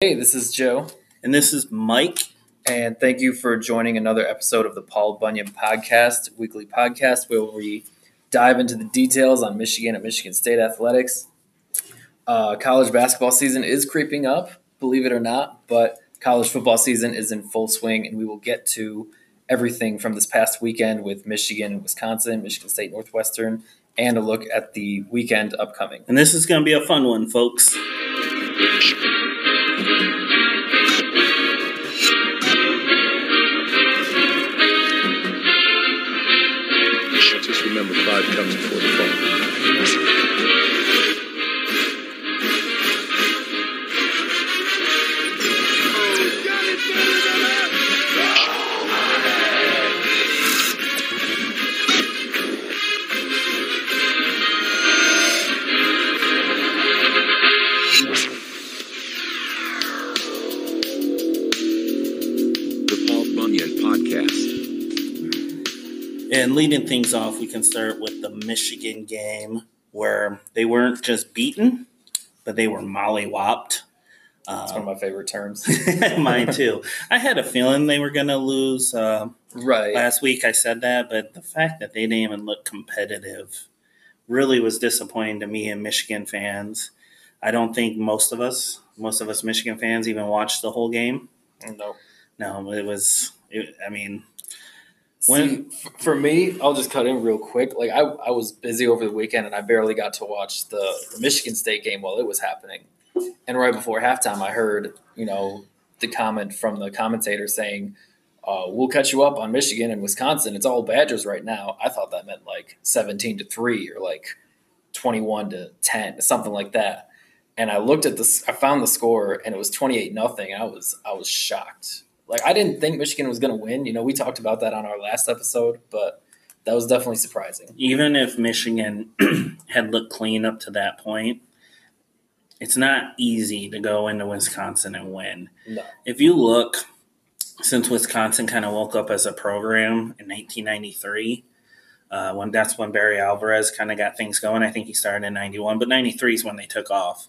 Hey, this is Joe. And this is Mike. And thank you for joining another episode of the Paul Bunyan Podcast, weekly podcast where we dive into the details on Michigan and Michigan State athletics. College basketball season is creeping up, believe it or not, but college football season is in full swing, and we will get to everything from this past weekend with Michigan, Wisconsin, Michigan State, Northwestern, and a look at the weekend upcoming. And this is going to be a fun one, folks. Just remember, five comes before the And leading things off, we can start with the Michigan game where they weren't just beaten, but they were mollywopped. That's one of my favorite terms. Mine too. I had a feeling they were going to lose. Right. Last week I said that, but the fact that they didn't even look competitive really was disappointing to me and Michigan fans. I don't think most of us Michigan fans even watched the whole game. No, for me, I'll just cut in real quick. Like I was busy over the weekend, and I barely got to watch the Michigan State game while it was happening. And right before halftime, I heard the comment from the commentator saying, "We'll catch you up on Michigan and Wisconsin. It's all Badgers right now." I thought that meant like 17-3 or like 21-10, something like that. And I looked at this. I found the score, and it was 28-0. I was shocked. Like, I didn't think Michigan was going to win. We talked about that on our last episode, but that was definitely surprising. Even if Michigan had looked clean up to that point, it's not easy to go into Wisconsin and win. No. If you look, since Wisconsin kind of woke up as a program in 1993, that's when Barry Alvarez kind of got things going. I think he started in 91, but 93 is when they took off.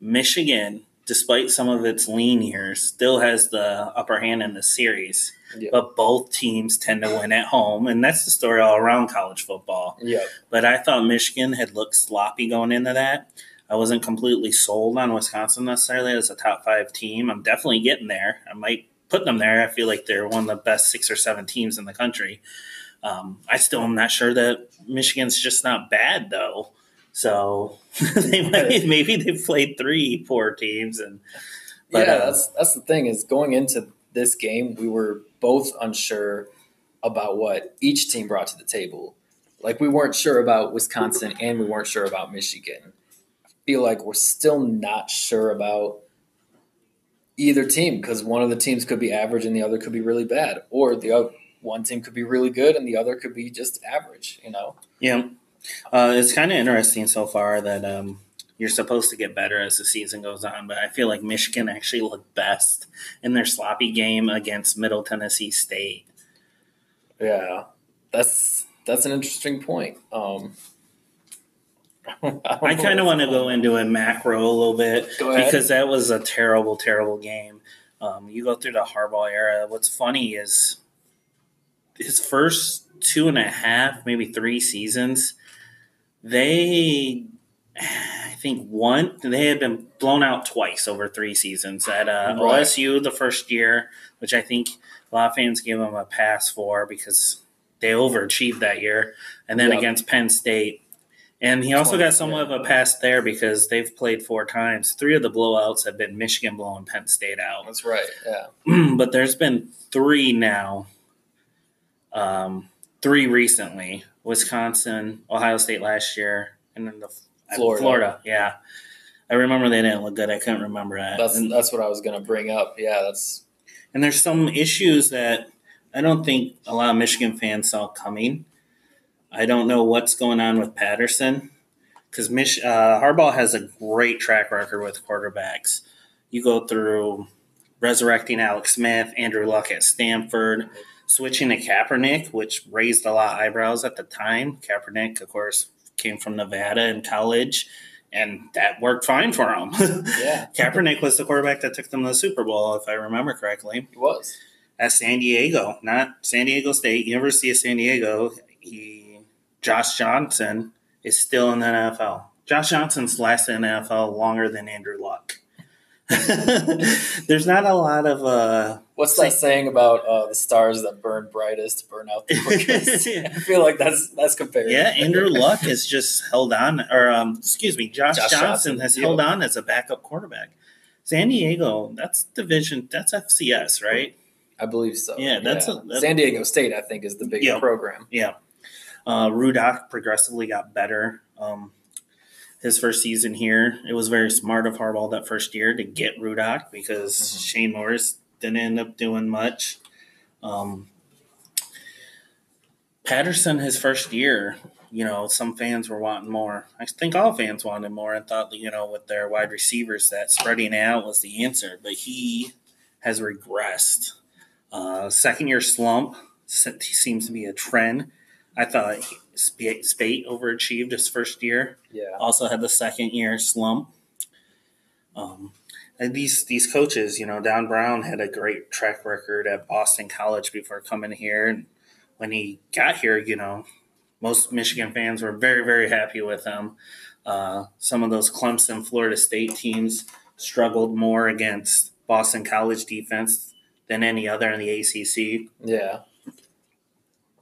Michigan, despite some of its lean years, still has the upper hand in the series. Yep. But both teams tend to win at home, and that's the story all around college football. Yep. But I thought Michigan had looked sloppy going into that. I wasn't completely sold on Wisconsin necessarily as a top 5 team. I'm definitely getting there. I might put them there. I feel like they're one of the best 6 or 7 teams in the country. I still am not sure that Michigan's just not bad, though. So maybe they've played 3 poor teams. That's the thing is going into this game, we were both unsure about what each team brought to the table. Like we weren't sure about Wisconsin and we weren't sure about Michigan. I feel like we're still not sure about either team because one of the teams could be average and the other could be really bad. Or the other, one team could be really good and the other could be just average, Yeah. It's kind of interesting so far that you're supposed to get better as the season goes on, but I feel like Michigan actually looked best in their sloppy game against Middle Tennessee State. Yeah, that's an interesting point. I kind of want to go into a macro a little bit because that was a terrible, terrible game. You go through the Harbaugh era. What's funny is his first 2.5, maybe 3 seasons, they had been blown out twice over 3 seasons at OSU the first year, which I think a lot of fans gave them a pass for because they overachieved that year, and then against Penn State. And he also got somewhat of a pass there because they've played 4 times. 3 of the blowouts have been Michigan blowing Penn State out. That's right, yeah. But there's been 3 now, 3 recently. Wisconsin, Ohio State last year, and then Florida. Yeah. I remember they didn't look good. I couldn't remember that. That's what I was going to bring up. Yeah, and there's some issues that I don't think a lot of Michigan fans saw coming. I don't know what's going on with Patterson because Harbaugh has a great track record with quarterbacks. You go through resurrecting Alex Smith, Andrew Luck at Stanford, switching to Kaepernick, which raised a lot of eyebrows at the time. Kaepernick, of course, came from Nevada in college And that worked fine for him. Yeah. Kaepernick was the quarterback that took them to the Super Bowl, if I remember correctly. He was. At San Diego, not San Diego State, University of San Diego. Josh Johnson is still in the NFL. Josh Johnson's lasted in the NFL longer than Andrew Luck. There's not a lot of what's that saying about the stars that burn brightest burn out the quickest? Yeah. I feel like that's comparative. Yeah, Andrew Luck has just held on, or Josh Johnson has held on as a backup quarterback. San Diego, that's division, that's FCS, right? I believe so. Yeah, that's San Diego State. I think is the bigger program. Yeah, Ruddock progressively got better. His first season here, it was very smart of Harbaugh that first year to get Ruddock because Shane Morris didn't end up doing much. Patterson, his first year, some fans were wanting more. I think all fans wanted more and thought, with their wide receivers that spreading out was the answer. But he has regressed. Second-year slump seems to be a trend. I thought Spate overachieved his first year. Yeah. Also had the second-year slump. And these coaches, Don Brown had a great track record at Boston College before coming here. And when he got here, most Michigan fans were very, very happy with him. Some of those Clemson, Florida State teams struggled more against Boston College defense than any other in the ACC. Yeah.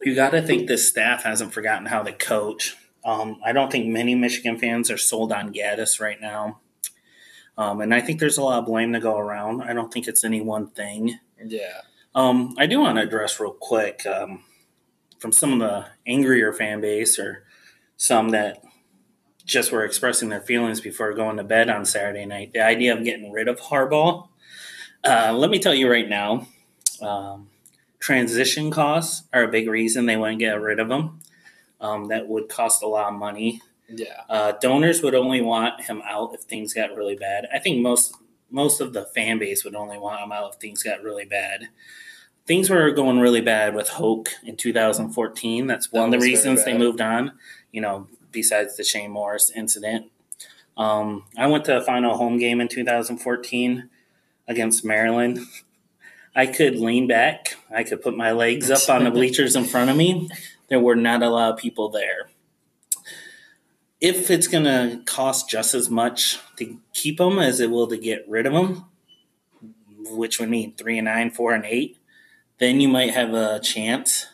You got to think this staff hasn't forgotten how to coach. I don't think many Michigan fans are sold on Gattis right now. And I think there's a lot of blame to go around. I don't think it's any one thing. Yeah. I do want to address real quick from some of the angrier fan base or some that just were expressing their feelings before going to bed on Saturday night, the idea of getting rid of Harbaugh. Let me tell you right now, transition costs are a big reason they wouldn't get rid of him. That would cost a lot of money. Yeah, donors would only want him out if things got really bad. I think most of the fan base would only want him out if things got really bad. Things were going really bad with Hoke in 2014. That's one of the reasons they moved on, besides the Shane Morris incident. I went to a final home game in 2014 against Maryland. I could lean back. I could put my legs up on the bleachers in front of me. There were not a lot of people there. If it's going to cost just as much to keep them as it will to get rid of them, which would mean 3-9, 4-8, then you might have a chance.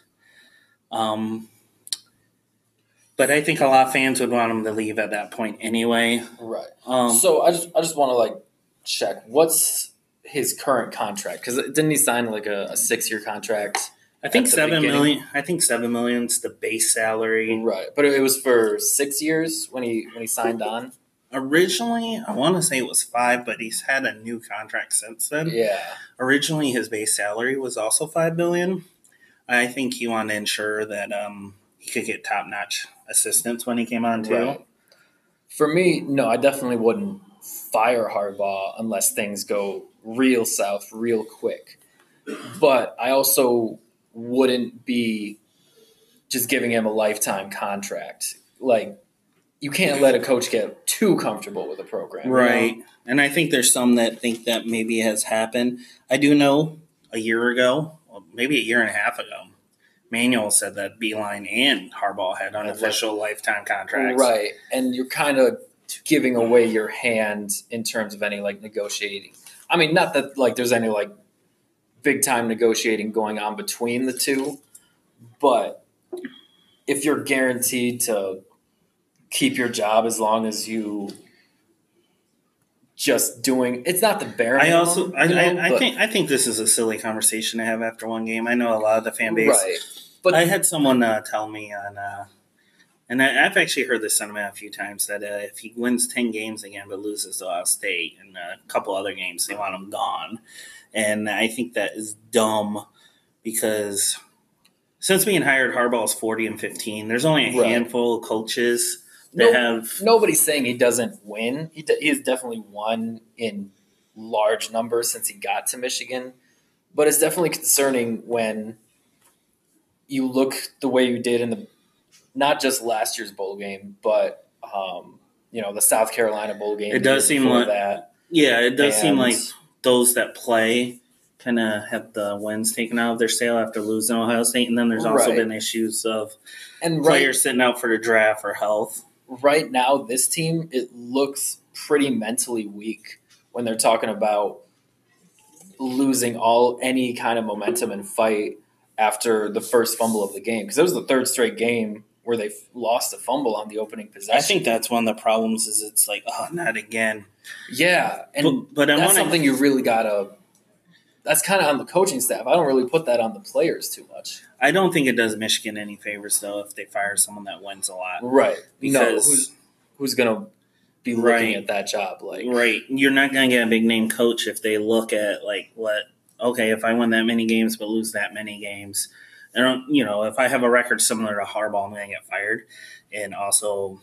But I think a lot of fans would want them to leave at that point anyway. Right. So I just want to check what's his current contract, because didn't he sign a 6-year contract? I think $7 million. I think $7 million's the base salary, right? But it was for 6 years when he signed on. Originally, I want to say it was 5, but he's had a new contract since then. Yeah. Originally, his base salary was also $5 million. I think he wanted to ensure that he could get top-notch assistance when he came on too. Right. For me, no, I definitely wouldn't fire Harbaugh unless things go real south real quick. But I also wouldn't be just giving him a lifetime contract. You can't let a coach get too comfortable with a program. Right. And I think there's some that think that maybe has happened. I do know a year ago, maybe a year and a half ago, Manuel said that Beilein and Harbaugh had unofficial lifetime contracts. Right. And you're kind of giving away your hand in terms of any negotiating. I mean, not that there's any big time negotiating going on between the two, but if you're guaranteed to keep your job as long as you just doing, it's not the bare minimum. I think this is a silly conversation to have after one game. I know a lot of the fan base, right? But I had someone tell me on. And I've actually heard this sentiment a few times that if he wins 10 games again but loses to Ohio State and a couple other games, they want him gone. And I think that is dumb because since being hired, Harbaugh's 40-15. There's only a handful of coaches that have – Nobody's saying he doesn't win. He has definitely won in large numbers since he got to Michigan. But it's definitely concerning when you look the way you did in the – not just last year's bowl game, but you know, the South Carolina bowl game. It does seem like that. Yeah, it does seem like those that play kind of have the wins taken out of their sail after losing Ohio State. And then there's also been issues of players sitting out for the draft or health. Right now, this team, it looks pretty mentally weak when they're talking about losing any kind of momentum and fight after the first fumble of the game. Because it was the third straight game where they lost a fumble on the opening possession. I think that's one of the problems is it's like, oh, not again. Yeah, and that's something you really got to – that's kind of on the coaching staff. I don't really put that on the players too much. I don't think it does Michigan any favors, though, if they fire someone that wins a lot. Right. Because who's going to be looking at that job? Like, right. You're not going to get a big-name coach if they look at, like, what – okay, if I win that many games but lose that many games – I don't, you know, if I have a record similar to Harbaugh, I'm going to get fired. And also,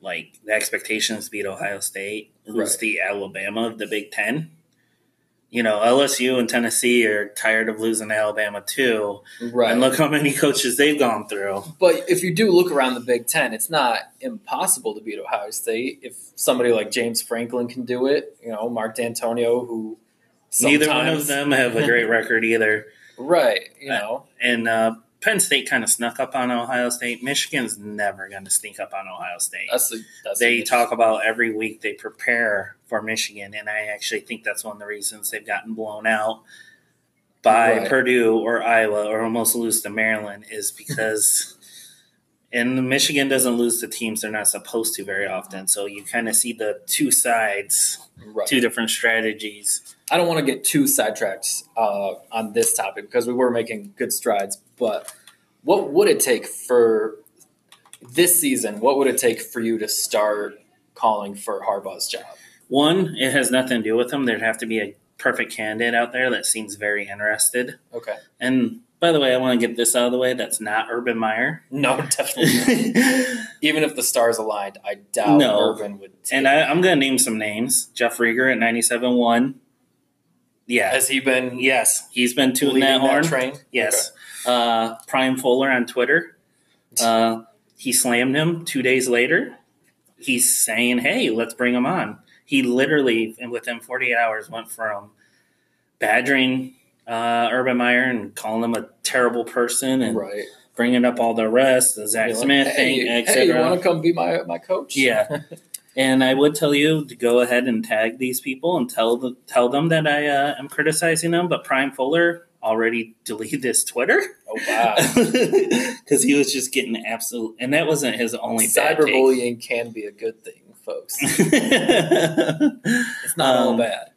like, the expectations beat Ohio State, lose to Alabama, the Big Ten. You know, LSU and Tennessee are tired of losing to Alabama too. Right. And look how many coaches they've gone through. But if you do look around the Big Ten, it's not impossible to beat Ohio State. If somebody like James Franklin can do it, you know, Mark D'Antonio, who sometimes... Neither one of them have a great record either. Right, you know. And Penn State kind of snuck up on Ohio State. Michigan's never going to sneak up on Ohio State. They talk about every week they prepare for Michigan, and I actually think that's one of the reasons they've gotten blown out by Purdue or Iowa or almost lose to Maryland is because – and Michigan doesn't lose to teams they're not supposed to very often. So you kind of see the two sides, two different strategies. I don't want to get too sidetracked on this topic because we were making good strides, but what would it take for this season? What would it take for you to start calling for Harbaugh's job? One, it has nothing to do with him. There'd have to be a perfect candidate out there that seems very interested. Okay. And by the way, I want to get this out of the way. That's not Urban Meyer. No, definitely not. Even if the stars aligned, I doubt Urban would take. And I'm going to name some names. Jeff Rieger at 97.1. Yeah. Has he been? Yes. He's been tooting that horn. That train? Yes. Okay. Prime Fuller on Twitter. He slammed him 2 days later. He's saying, hey, let's bring him on. He literally, within 48 hours, went from badgering Urban Meyer and calling him a terrible person and bringing up all the rest, the Zach Smith thing, et cetera. Hey, you want to come be my coach? Yeah. And I would tell you to go ahead and tag these people and tell them that I am criticizing them. But Prime Fuller already deleted his Twitter. Oh, wow. Because he was just getting absolute – and that wasn't his only bad take. Cyberbullying can be a good thing, folks. It's not all bad.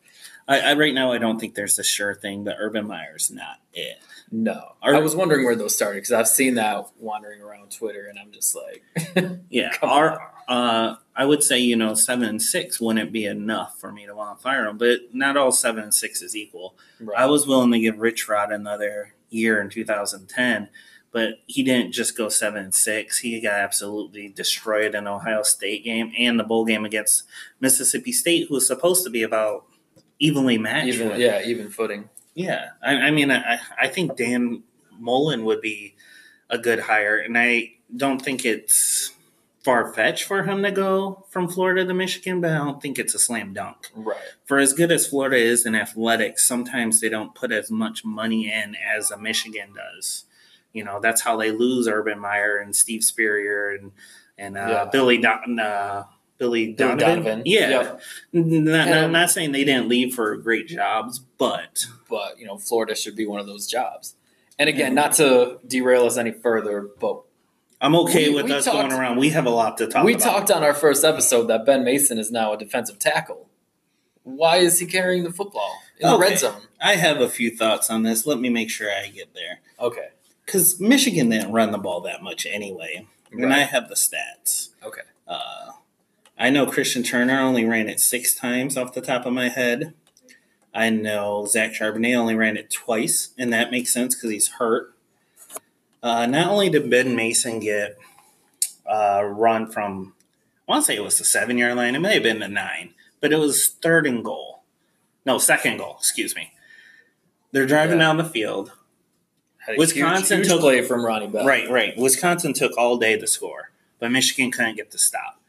Right now, I don't think there's a sure thing, but Urban Meyer's not it. No. I was wondering where those started because I've seen that wandering around Twitter, and I'm just like – Yeah. I would say, you know, 7 and 6 wouldn't be enough for me to want to fire him, but not all 7 and 6 is equal. Right. I was willing to give Rich Rod another year in 2010, but he didn't just go 7 and 6. He got absolutely destroyed in the Ohio State game and the bowl game against Mississippi State, who was supposed to be about evenly matched. Even footing. Yeah. I mean, I think Dan Mullen would be a good hire, and I don't think it's – far-fetched for him to go from Florida to Michigan, but I don't think it's a slam dunk. Right. For as good as Florida is in athletics, sometimes they don't put as much money in as a Michigan does. You know, that's how they lose Urban Meyer and Steve Spurrier and Billy Donovan. Yeah. Not saying they didn't leave for great jobs, but you know, Florida should be one of those jobs. And again, not to derail us any further, but I'm okay with us going around. We have a lot to talk about. We talked on our first episode that Ben Mason is now a defensive tackle. Why is he carrying the football in the red zone? I have a few thoughts on this. Let me make sure I get there. Okay. Because Michigan didn't run the ball that much anyway. Right. And I have the stats. Okay. I know Christian Turner only ran it 6 times off the top of my head. I know Zach Charbonnet only ran it twice, and that makes sense because he's hurt. Not only did Ben Mason get run from, I want to say it was the 7-yard line. It may have been the 9, but it was second goal. Excuse me. They're driving down the field. Wisconsin huge took play from Ronnie Bell. Right. Wisconsin took all day to score, but Michigan couldn't get the stop.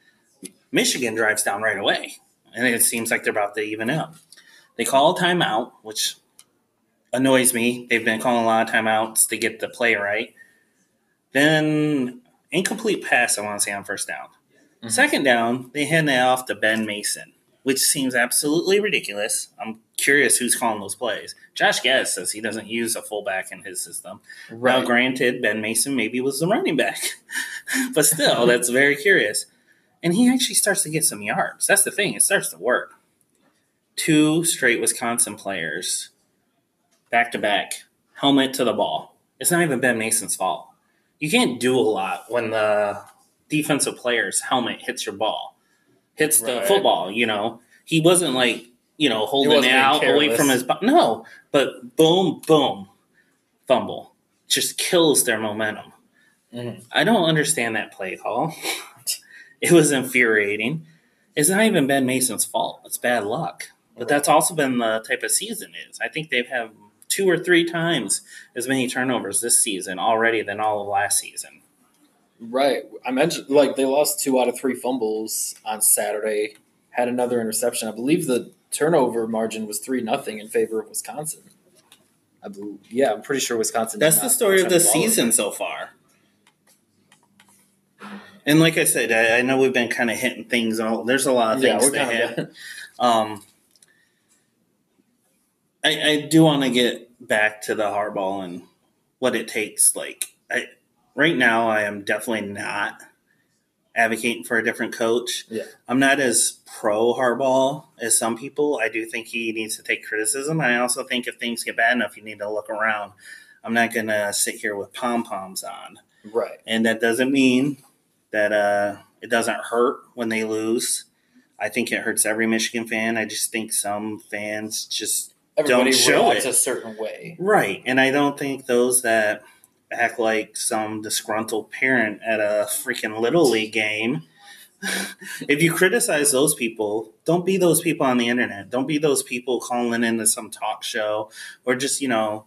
Michigan drives down right away, and it seems like they're about to even up. They call a timeout, which annoys me. They've been calling a lot of timeouts to get the play right. Then incomplete pass, I want to say, on first down. Mm-hmm. Second down, they hand that off to Ben Mason, which seems absolutely ridiculous. I'm curious who's calling those plays. Josh Gattis says he doesn't use a fullback in his system. Right. Now, granted, Ben Mason maybe was the running back. But still, that's very curious. And he actually starts to get some yards. That's the thing. It starts to work. 2 straight Wisconsin players, back-to-back, helmet to the ball. It's not even Ben Mason's fault. You can't do a lot when the defensive player's helmet hits your ball. Hits the football, you know. He wasn't like, you know, holding it out away from his – no. But boom, boom, fumble. Just kills their momentum. Mm-hmm. I don't understand that play call. It was infuriating. It's not even Ben Mason's fault. It's bad luck. But that's also been the type of season it is. I think they've had 2 or 3 times as many turnovers this season already than all of last season. Right. I mentioned, like, they lost 2 out of 3 fumbles on Saturday, had another interception. I believe the turnover margin was 3-0 in favor of Wisconsin. I believe, yeah, I'm pretty sure Wisconsin. That's the story of the season so far. And like I said, I know we've been kind of hitting things. There's a lot of things to hit. I do want to get back to the Harbaugh and what it takes. Right now, I am definitely not advocating for a different coach. Yeah. I'm not as pro-Harbaugh as some people. I do think he needs to take criticism. I also think if things get bad enough, you need to look around. I'm not going to sit here with pom-poms on. Right. And that doesn't mean that it doesn't hurt when they lose. I think it hurts every Michigan fan. I just think some fans just don't show it. Everybody reacts a certain way. Right. And I don't think those that – act like some disgruntled parent at a freaking Little League game. If you criticize those people, don't be those people on the internet. Don't be those people calling into some talk show or just, you know,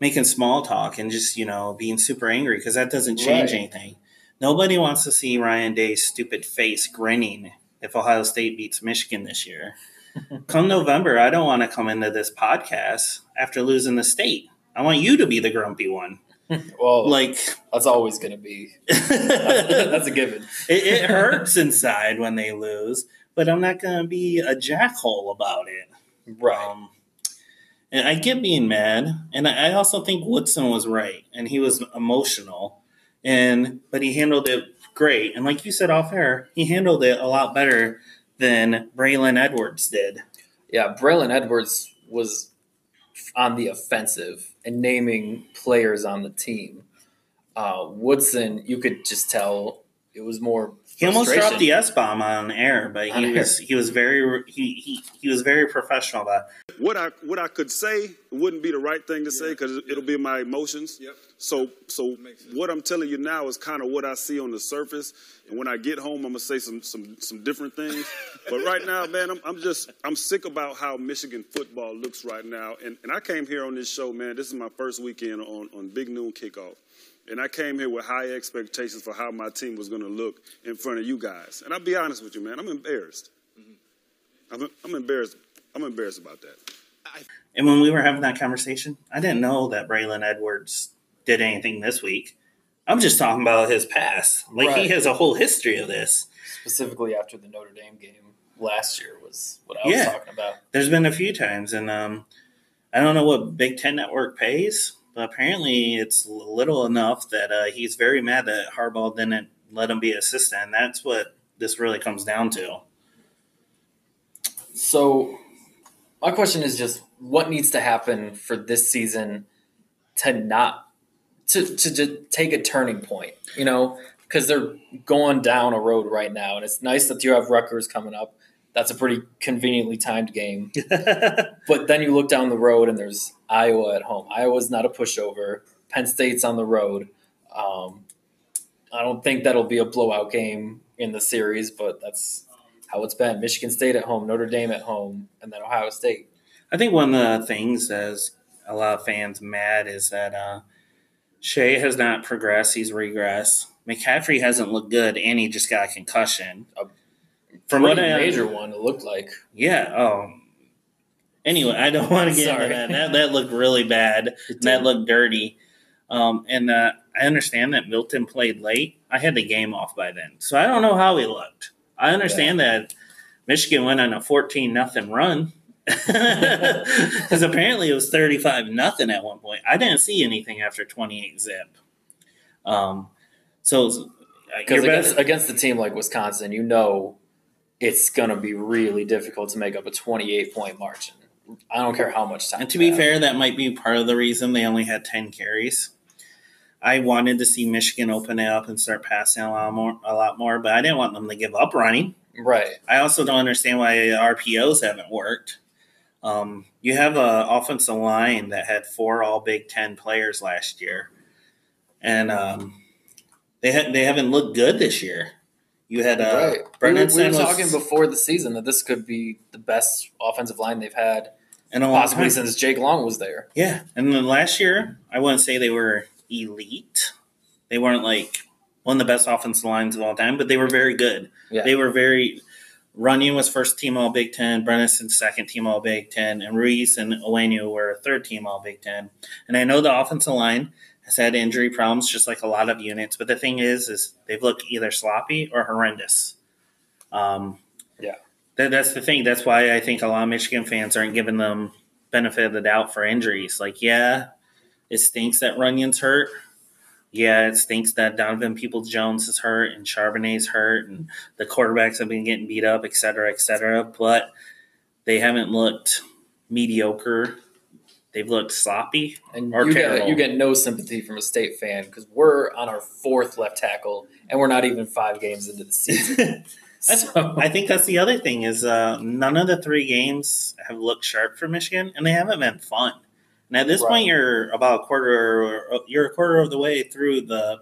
making small talk and just, you know, being super angry because that doesn't change anything. Nobody wants to see Ryan Day's stupid face grinning if Ohio State beats Michigan this year. Come November, I don't want to come into this podcast after losing the state. I want you to be the grumpy one. Well, like, that's always going to be – that's a given. It hurts inside when they lose, but I'm not going to be a jackhole about it. Right. And I get being mad, and I also think Woodson was right, and he was emotional, but he handled it great. And like you said off air, he handled it a lot better than Braylon Edwards did. Yeah, Braylon Edwards was – on the offensive and naming players on the team. Woodson, you could just tell it was more. He almost dropped the S-bomb on air, but he was very professional about it. What I could say wouldn't be the right thing to say because it'll be my emotions. Yep. So what I'm telling you now is kind of what I see on the surface, and when I get home, I'm gonna say some different things. But right now, man, I'm sick about how Michigan football looks right now, and I came here on this show, man. This is my first weekend on Big Noon Kickoff. And I came here with high expectations for how my team was going to look in front of you guys. And I'll be honest with you, man, I'm embarrassed. Mm-hmm. I'm embarrassed. I'm embarrassed about that. And when we were having that conversation, I didn't know that Braylon Edwards did anything this week. I'm just talking about his past. Like, he has a whole history of this. Specifically after the Notre Dame game last year was what I was talking about. There's been a few times. And I don't know what Big Ten Network pays. Apparently, it's little enough that he's very mad that Harbaugh didn't let him be assistant. And that's what this really comes down to. So my question is just what needs to happen for this season to take a turning point, you know, because they're going down a road right now. And it's nice that you have Rutgers coming up. That's a pretty conveniently timed game. But then you look down the road and there's Iowa at home. Iowa's not a pushover. Penn State's on the road. I don't think that'll be a blowout game in the series, but that's how it's been. Michigan State at home, Notre Dame at home, and then Ohio State. I think one of the things that is a lot of fans mad is that Shea has not progressed. He's regressed. McCaffrey hasn't looked good, and he just got a concussion. From what I major one it looked like. Yeah. Anyway, I don't want to get into that. That looked really bad. That looked dirty. And I understand that Milton played late. I had the game off by then, so I don't know how he looked. I understand that Michigan went on a 14-0 run because apparently it was 35-0 at one point. I didn't see anything after 28-zip. So because against the team like Wisconsin, it's going to be really difficult to make up a 28-point margin. I don't care how much time. And to be fair, that might be part of the reason they only had 10 carries. I wanted to see Michigan open it up and start passing a lot more, but I didn't want them to give up running. Right. I also don't understand why RPOs haven't worked. You have an offensive line that had 4 all Big Ten players last year, and they haven't looked good this year. You had we were talking before the season that this could be the best offensive line they've had, and possibly since Jake Long was there. Yeah, and then last year I wouldn't say they were elite. They weren't like one of the best offensive lines of all time, but they were very good. Yeah. They were very. Runyon was first team All Big Ten, Brennison second team All Big Ten, and Ruiz and Owenu were third team All Big Ten. And I know the offensive line has had injury problems, just like a lot of units. But the thing is they've looked either sloppy or horrendous. That's the thing. That's why I think a lot of Michigan fans aren't giving them benefit of the doubt for injuries. Like, yeah, it stinks that Runyon's hurt. Yeah, it stinks that Donovan Peoples-Jones is hurt and Charbonnet's hurt and the quarterbacks have been getting beat up, et cetera, et cetera. But they haven't looked mediocre. They've looked sloppy and terrible. You get no sympathy from a State fan because we're on our 4th left tackle, and we're not even 5 games into the season. I think that's the other thing is none of the 3 games have looked sharp for Michigan, and they haven't been fun. And at this point, you're a quarter of the way through the.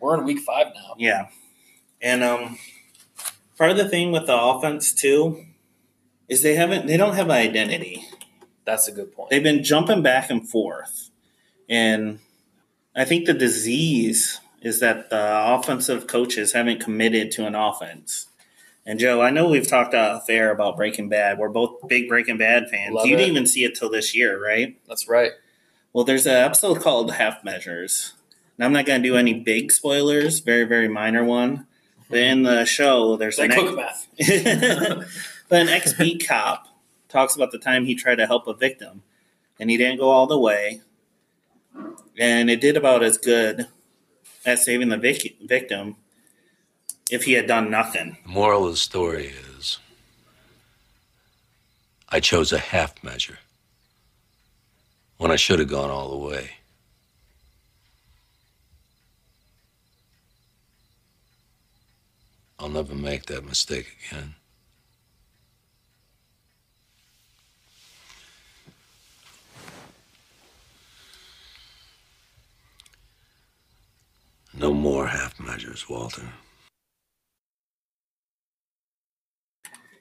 We're in week 5 now. Yeah, and part of the thing with the offense too is they don't have an identity. That's a good point. They've been jumping back and forth. And I think the disease is that the offensive coaches haven't committed to an offense. And, Joe, I know we've talked off air about Breaking Bad. We're both big Breaking Bad fans. You didn't even see it till this year, right? That's right. Well, there's an episode called Half Measures. And I'm not going to do any big spoilers, very, very minor one. But in the show, there's an ex-beat cop. Talks about the time he tried to help a victim, and he didn't go all the way. And it did about as good at saving the victim if he had done nothing. The moral of the story is I chose a half measure when I should have gone all the way. I'll never make that mistake again. No more half measures, Walter.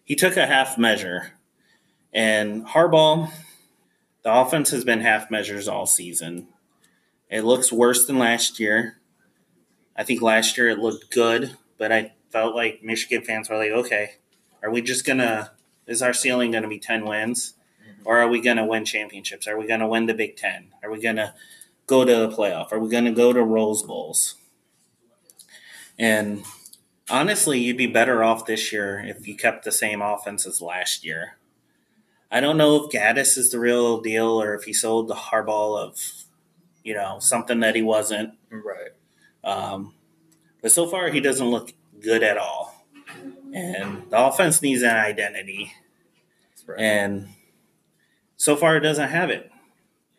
He took a half measure. And Harbaugh, the offense has been half measures all season. It looks worse than last year. I think last year it looked good, but I felt like Michigan fans were like, okay, are we just going to – is our ceiling going to be 10 wins? Or are we going to win championships? Are we going to win the Big Ten? Are we going to go to the playoff? Are we going to go to Rose Bowls? And honestly, you'd be better off this year if you kept the same offense as last year. I don't know if Gattis is the real deal or if he sold the Harbaugh of, something that he wasn't. Right. But so far, he doesn't look good at all. And the offense needs an identity. Right. And so far, it doesn't have it.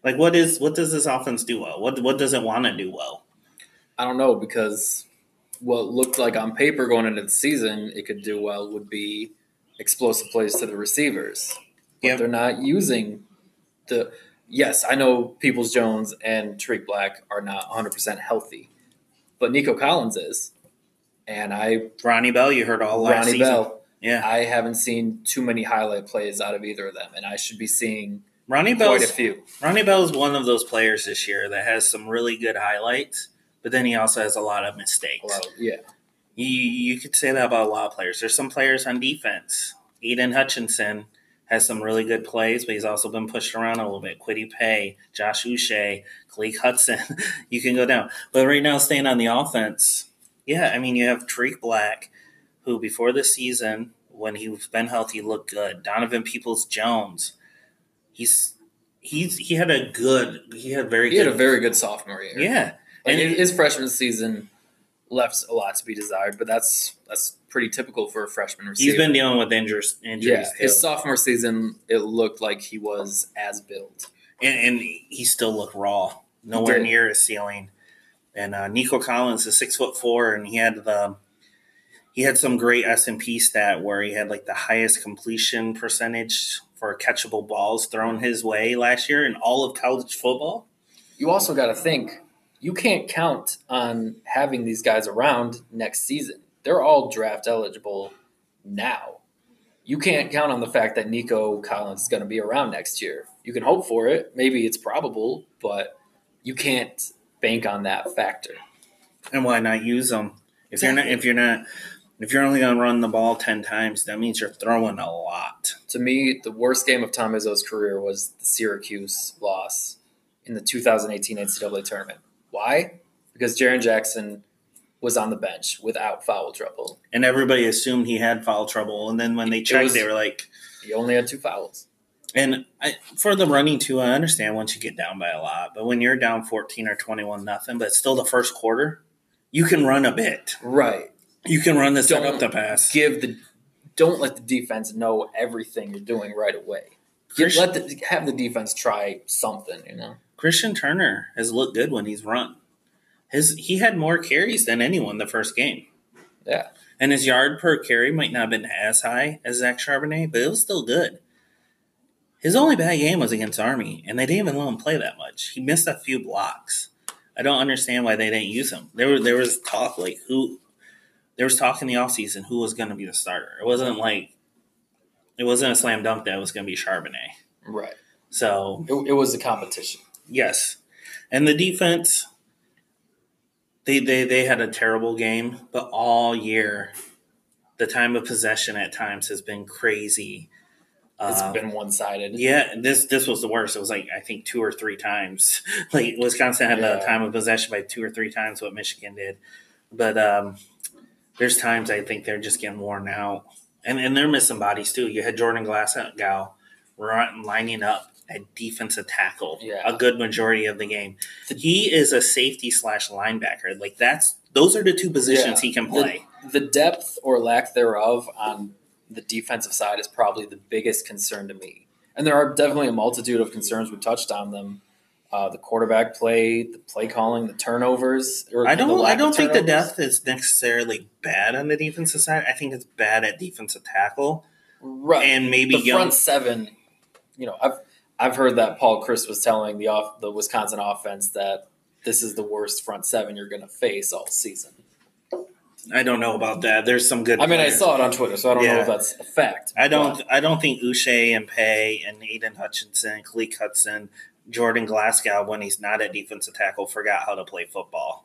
Like, what does this offense do well? What does it want to do well? I don't know, because what looked like on paper going into the season it could do well would be explosive plays to the receivers. But they're not using the – yes, I know Peoples-Jones and Tariq Black are not 100% healthy, but Nico Collins is. And Ronnie Bell, you heard all last season. Ronnie Bell. Yeah. I haven't seen too many highlight plays out of either of them, and I should be seeing – Ronnie Bell is one of those players this year that has some really good highlights, but then he also has a lot of mistakes. You could say that about a lot of players. There's some players on defense. Aiden Hutchinson has some really good plays, but he's also been pushed around a little bit. Kwity Paye, Josh Uche, Khalil Hudson. You can go down. But right now, staying on the offense, yeah, I mean, you have Tariq Black, who before the season, when he's been healthy, looked good. Donovan Peoples-Jones, he had a very good sophomore year. Yeah, and his freshman season left a lot to be desired, but that's pretty typical for a freshman receiver. He's been dealing with injuries. Yeah, too. His sophomore season, it looked like he was as built, and he still looked raw, nowhere near his ceiling. And Nico Collins is 6'4", and he had some great S&P stat where he had like the highest completion percentage for catchable balls thrown his way last year in all of college football. You also got to think, you can't count on having these guys around next season. They're all draft eligible now. You can't count on the fact that Nico Collins is going to be around next year. You can hope for it. Maybe it's probable, but you can't bank on that factor. And why not use them? If you're only going to run the ball 10 times, that means you're throwing a lot. To me, the worst game of Tom Izzo's career was the Syracuse loss in the 2018 NCAA tournament. Why? Because Jaren Jackson was on the bench without foul trouble. And everybody assumed he had foul trouble. And then when they checked, they were like, he only had 2 fouls. And for the running, too, I understand once you get down by a lot. But when you're down 14 or 21-0, but it's still the first quarter, you can run a bit. Right. You can run this up the pass. Don't let the defense know everything you're doing right away. Have the defense try something, you know. Christian Turner has looked good when he's run. He had more carries than anyone the first game. Yeah. And his yard per carry might not have been as high as Zach Charbonnet, but it was still good. His only bad game was against Army, and they didn't even let him play that much. He missed a few blocks. I don't understand why they didn't use him. There was talk like who. There was talk in the offseason who was going to be the starter. It wasn't a slam dunk that it was going to be Charbonnet. Right. So it was a competition. Yes. And the defense, they had a terrible game, but all year, the time of possession at times has been crazy. It's been one-sided. Yeah, this was the worst. It was like, I think, 2 or 3 times. Like Wisconsin had the time of possession by 2 or 3 times what Michigan did. But there's times I think they're just getting worn out. And they're missing bodies, too. You had Jordan Glasgow lining up at defensive tackle a good majority of the game. He is a safety/linebacker. Like those are the 2 positions he can play. The depth or lack thereof on the defensive side is probably the biggest concern to me. And there are definitely a multitude of concerns. We touched on them. The quarterback play, the play calling, the turnovers. I don't think the depth is necessarily bad on the defensive side. I think it's bad at defensive tackle, right? And maybe the front 7. You know, I've heard that Paul Chris was telling the Wisconsin offense that this is the worst front 7 you're going to face all season. I don't know about that. There's some good. I mean, players. I saw it on Twitter, so I don't know if that's a fact. I don't think Uche and Paye and Aiden Hutchinson, Khalil Hudson, Jordan Glasgow, when he's not a defensive tackle, forgot how to play football.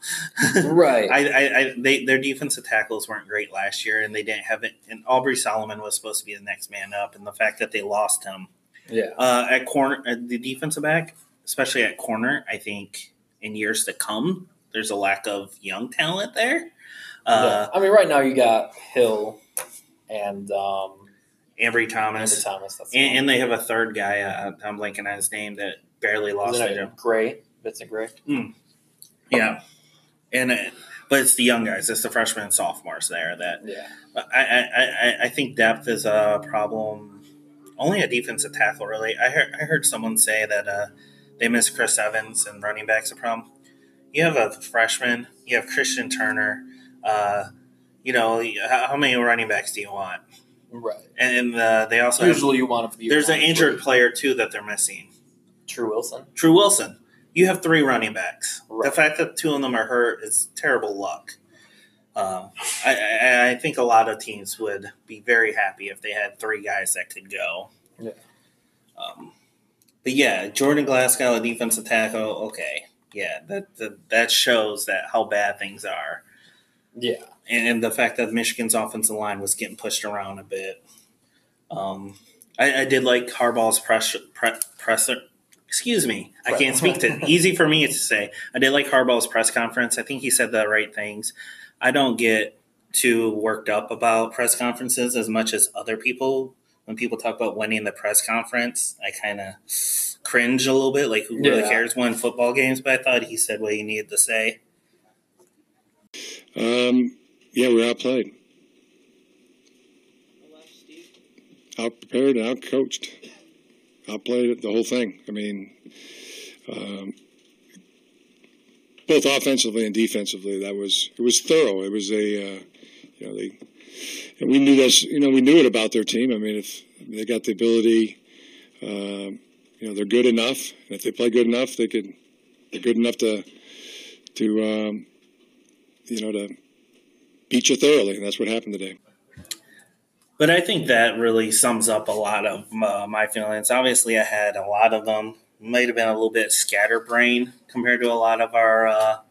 Right. Their defensive tackles weren't great last year, and they didn't have it. And Aubrey Solomon was supposed to be the next man up, and the fact that they lost him. Yeah. At corner, at the defensive back, especially at corner, I think in years to come, there's a lack of young talent there. I mean, right now you got Hill and Ambry Thomas. And they have a third guy. I'm blanking on his name that barely lost it. Gray. Vincent Gray. Mm. Yeah. But it's the young guys. It's the freshmen and sophomores there. I think depth is a problem. Only a defensive tackle, really. I heard someone say that they miss Chris Evans and running back's a problem. You have a freshman. You have Christian Turner. You know, how many running backs do you want? Right. And they also usually have, you want to be. There's an injured player, too, that they're missing. True Wilson. You have 3 running backs. Right. The fact that 2 of them are hurt is terrible luck. I think a lot of teams would be very happy if they had 3 guys that could go. Yeah. But yeah, Jordan Glasgow, a defensive tackle. Okay, yeah, that shows that how bad things are. Yeah. and the fact that Michigan's offensive line was getting pushed around a bit. I did like Harbaugh's presser. Excuse me. I can't speak to – easy for me to say. I did like Harbaugh's press conference. I think he said the right things. I don't get too worked up about press conferences as much as other people. When people talk about winning the press conference, I kind of cringe a little bit. Like, who really cares when football games? But I thought he said what he needed to say. We're outplayed. Outprepared and outcoached. Outplayed it, the whole thing. I mean, both offensively and defensively, it was thorough. It was we knew this. We knew it about their team. I mean, if they got the ability, they're good enough. And if they play good enough, they're good enough to beat you thoroughly. And that's what happened today. But I think that really sums up a lot of my feelings. Obviously, I had a lot of them. Might have been a little bit scatterbrained compared to a lot of our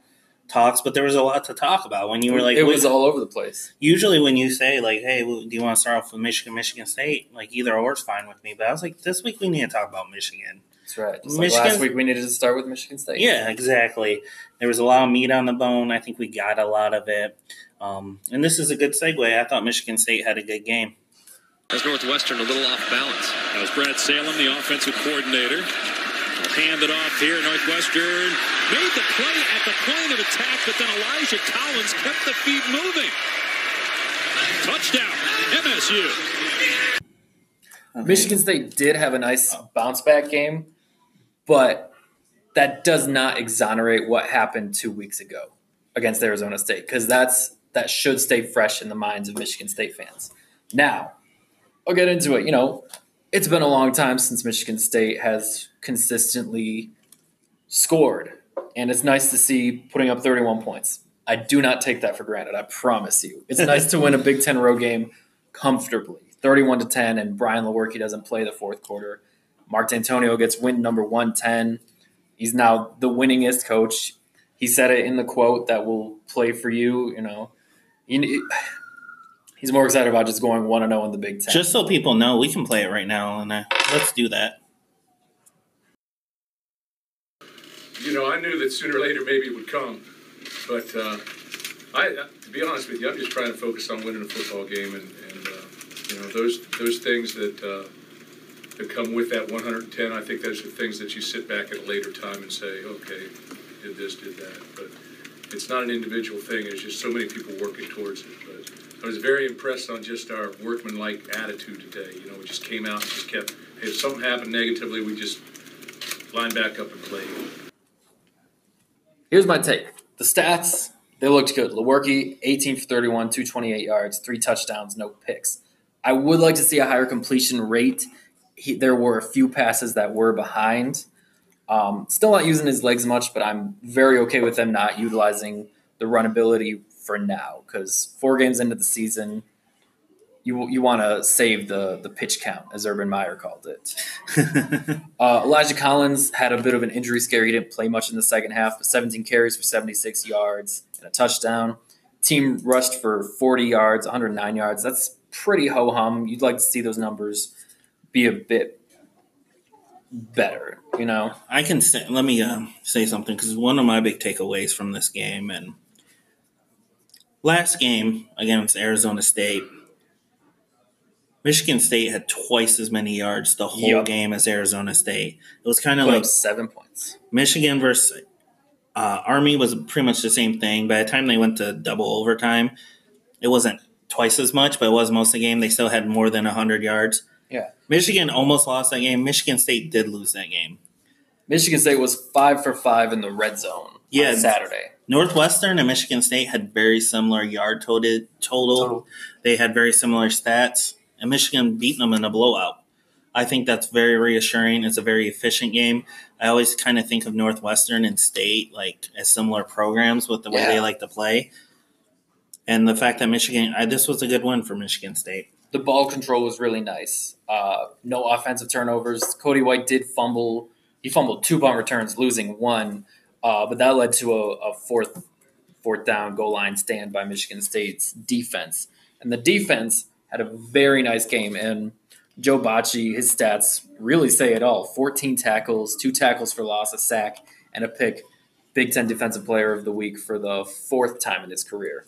talks, but there was a lot to talk about. When you were like, it was all over the place. Usually, when you say like, "Hey, do you want to start off with Michigan State?" Like either or is fine with me. But I was like, this week we need to talk about Michigan. That's right. Just like last week we needed to start with Michigan State. Yeah, exactly. There was a lot of meat on the bone. I think we got a lot of it. And this is a good segue. I thought Michigan State had a good game. As Northwestern a little off balance. That was Brad Salem, the offensive coordinator. We'll hand it off here. Northwestern made the play at the point of attack, but then Elijah Collins kept the feed moving. Touchdown, MSU. Okay. Michigan State did have a nice bounce-back game, but that does not exonerate what happened 2 weeks ago against Arizona State, because that should stay fresh in the minds of Michigan State fans. Now, I'll get into it. It's been a long time since Michigan State has consistently scored, and it's nice to see putting up 31 points. I do not take that for granted, I promise you. It's nice to win a Big Ten road game comfortably, 31-10, and Brian Lewerke doesn't play the fourth quarter. Mark D'Antonio gets win number 110. He's now the winningest coach. He said it in the quote that will play for you, He's more excited about just going 1-0 in the Big Ten. Just so people know, we can play it right now, and let's do that. I knew that sooner or later maybe it would come, but to be honest with you, I'm just trying to focus on winning a football game, and those things that come with that 110. I think those are things that you sit back at a later time and say, okay, did this, did that, but it's not an individual thing. It's just so many people working towards it, but I was very impressed on just our workmanlike attitude today. We just came out and just kept, if something happened negatively, we just lined back up and played. Here's my take. The stats, they looked good. Lewerke, 18 for 31, 228 yards, 3 touchdowns, no picks. I would like to see a higher completion rate. There were a few passes that were behind. Still not using his legs much, but I'm very okay with them not utilizing the runability for now, because 4 games into the season, you want to save the pitch count, as Urban Meyer called it. Elijah Collins had a bit of an injury scare. He didn't play much in the second half, but 17 carries for 76 yards and a touchdown. Team rushed for 40 yards, 109 yards. That's pretty ho-hum. You'd like to see those numbers be a bit better, I can say, let me say something, because one of my big takeaways from this game and – last game against Arizona State, Michigan State had twice as many yards the whole game as Arizona State. It was kind of like 7 points. Michigan versus Army was pretty much the same thing. By the time they went to double overtime, it wasn't twice as much, but it was most of the game. They still had more than 100 yards. Yeah, Michigan almost lost that game. Michigan State did lose that game. Michigan State was 5 for 5 in the red zone on Saturday. Northwestern and Michigan State had very similar yard total. They had very similar stats, and Michigan beat them in a blowout. I think that's very reassuring. It's a very efficient game. I always kind of think of Northwestern and State like as similar programs with the way they like to play. And the fact that this was a good win for Michigan State. The ball control was really nice. No offensive turnovers. Cody White did fumble. He fumbled 2 punt returns, losing one. But that led to a fourth fourth down goal line stand by Michigan State's defense. And the defense had a very nice game. And Joe Bachie, his stats really say it all. 14 tackles, 2 tackles for loss, a sack, and a pick. Big Ten Defensive Player of the Week for the 4th time in his career.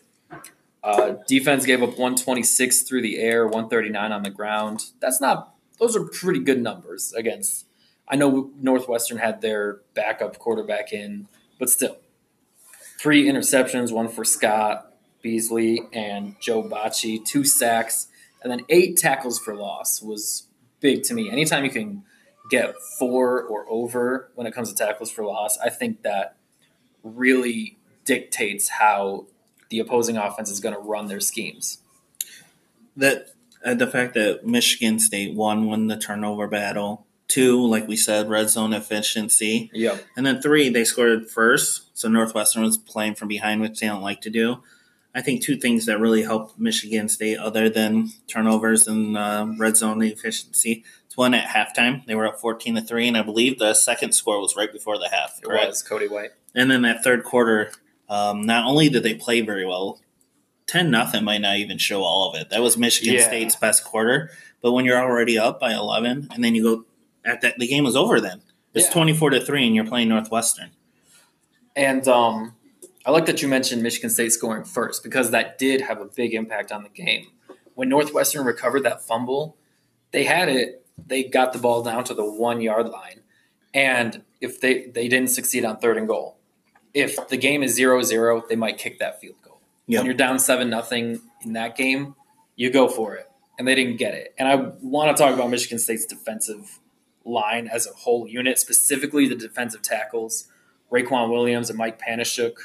Defense gave up 126 through the air, 139 on the ground. That's not – those are pretty good numbers against – I know Northwestern had their backup quarterback in, but still. 3 interceptions, 1 for Scott Beasley and Joe Bachie, 2 sacks, and then 8 tackles for loss was big to me. Anytime you can get 4 or over when it comes to tackles for loss, I think that really dictates how the opposing offense is going to run their schemes. That the fact that Michigan State, 1, won the turnover battle, 2, like we said, red zone efficiency. Yep. And then 3, they scored first, so Northwestern was playing from behind, which they don't like to do. I think 2 things that really helped Michigan State other than turnovers and red zone efficiency. It's 1, at halftime, they were up 14-3, and I believe the second score was right before the half. Correct? It was Cody White. And then that third quarter, not only did they play very well, 10-0 might not even show all of it. That was Michigan State's best quarter. But when you're already up by 11, and then you go at that, the game was over then. It's 24-3, and you're playing Northwestern. And I like that you mentioned Michigan State scoring first, because that did have a big impact on the game. When Northwestern recovered that fumble, they had it. They got the ball down to the 1-yard line. And if they didn't succeed on 3rd and goal, if the game is 0-0, they might kick that field goal. Yep. When you're down 7-0 in that game, you go for it. And they didn't get it. And I want to talk about Michigan State's defensive line as a whole unit, specifically the defensive tackles. Raekwon Williams and Mike Panasiuk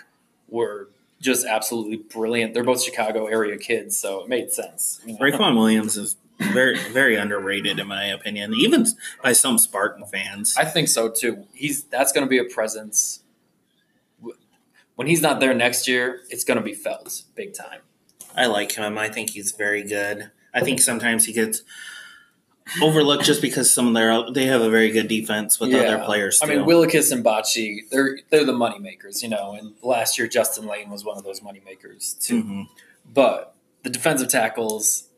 were just absolutely brilliant. They're both Chicago area kids, so it made sense. Raekwon Williams is very, very underrated in my opinion, even by some Spartan fans. I think so too. That's going to be a presence. When he's not there next year, it's going to be felt big time. I like him. I think he's very good. I think sometimes he gets overlooked just because they have a very good defense with other players. I mean, Willekes and Bachie, they're the money makers, you know. And last year, Justin Lane was one of those money makers too. Mm-hmm. But the defensive tackles,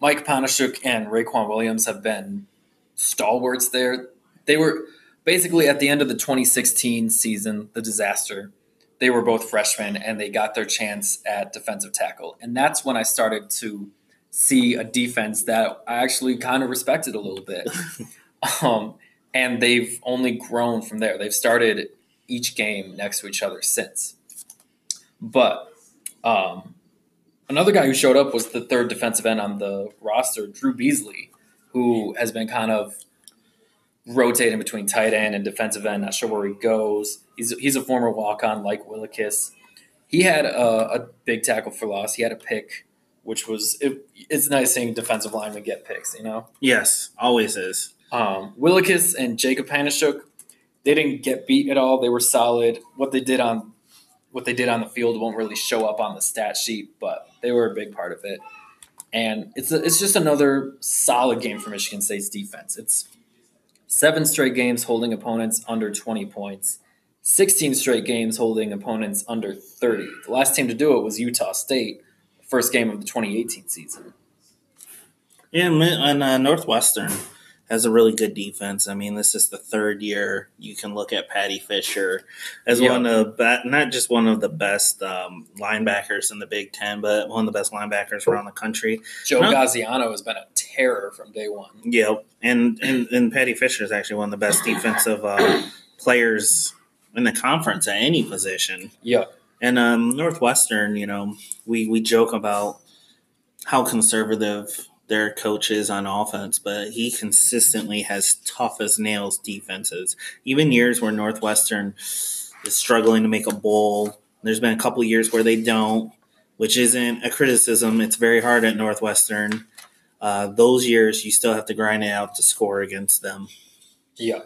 Mike Panasiuk and Raekwon Williams have been stalwarts there. They were basically at the end of the 2016 season, the disaster. They were both freshmen, and they got their chance at defensive tackle. And that's when I started to see a defense that I actually kind of respected a little bit. And they've only grown from there. They've started each game next to each other since. But another guy who showed up was the 3rd defensive end on the roster, Drew Beasley, who has been kind of rotating between tight end and defensive end. Not sure where he goes. He's a former walk-on like Willekes. He had a big tackle for loss. He had a pick, which was it's nice seeing defensive linemen get picks, you know? Yes, always is. Willekes and Jacob Panasiuk, they didn't get beat at all. They were solid. What they did on the field won't really show up on the stat sheet, but they were a big part of it. And it's just another solid game for Michigan State's defense. It's 7 straight games holding opponents under 20 points, 16 straight games holding opponents under 30. The last team to do it was Utah State, the first game of the 2018 season. Yeah, and Northwestern has a really good defense. I mean, this is the 3rd year. You can look at Patty Fisher as one of the not just one of the best linebackers in the Big Ten, but one of the best linebackers around the country. Joe Gazziano has been a terror from day one. Yeah, and Patty Fisher is actually one of the best defensive players in the conference at any position. Yeah, and Northwestern, you know, we joke about how conservative their coaches on offense, but he consistently has tough as nails defenses. Even years where Northwestern is struggling to make a bowl, there's been a couple of years where they don't, which isn't a criticism. It's very hard at Northwestern. Those years, you still have to grind it out to score against them. Yeah,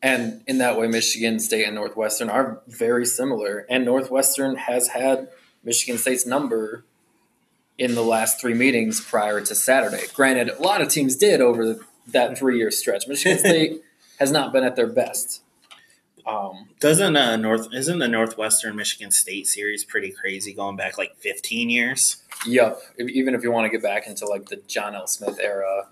and in that way, Michigan State and Northwestern are very similar, and Northwestern has had Michigan State's number in the last 3 meetings prior to Saturday. Granted, a lot of teams did over that 3-year stretch. Michigan State has not been at their best. Isn't the Northwestern Michigan State series pretty crazy going back like 15 years? Yep. Even if you want to get back into like the John L. Smith era,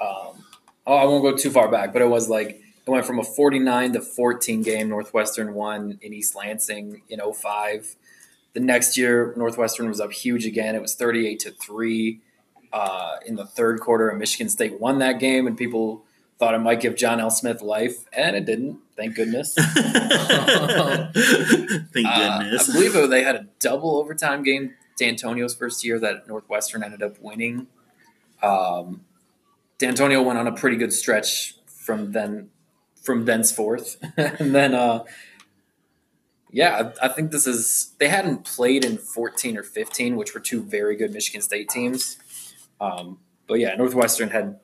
I won't go too far back, but it was like it went from a 49 to 14 game. Northwestern won in East Lansing in 2005. The next year, Northwestern was up huge again. It was 38-3 in the third quarter, and Michigan State won that game. And people thought it might give John L. Smith life, and it didn't. Thank goodness. I believe they had a double overtime game D'Antonio's first year that Northwestern ended up winning. D'Antonio went on a pretty good stretch from thenceforth, and then. Yeah, I think this is – they hadn't played in 14 or 15, which were two very good Michigan State teams. But, yeah, Northwestern had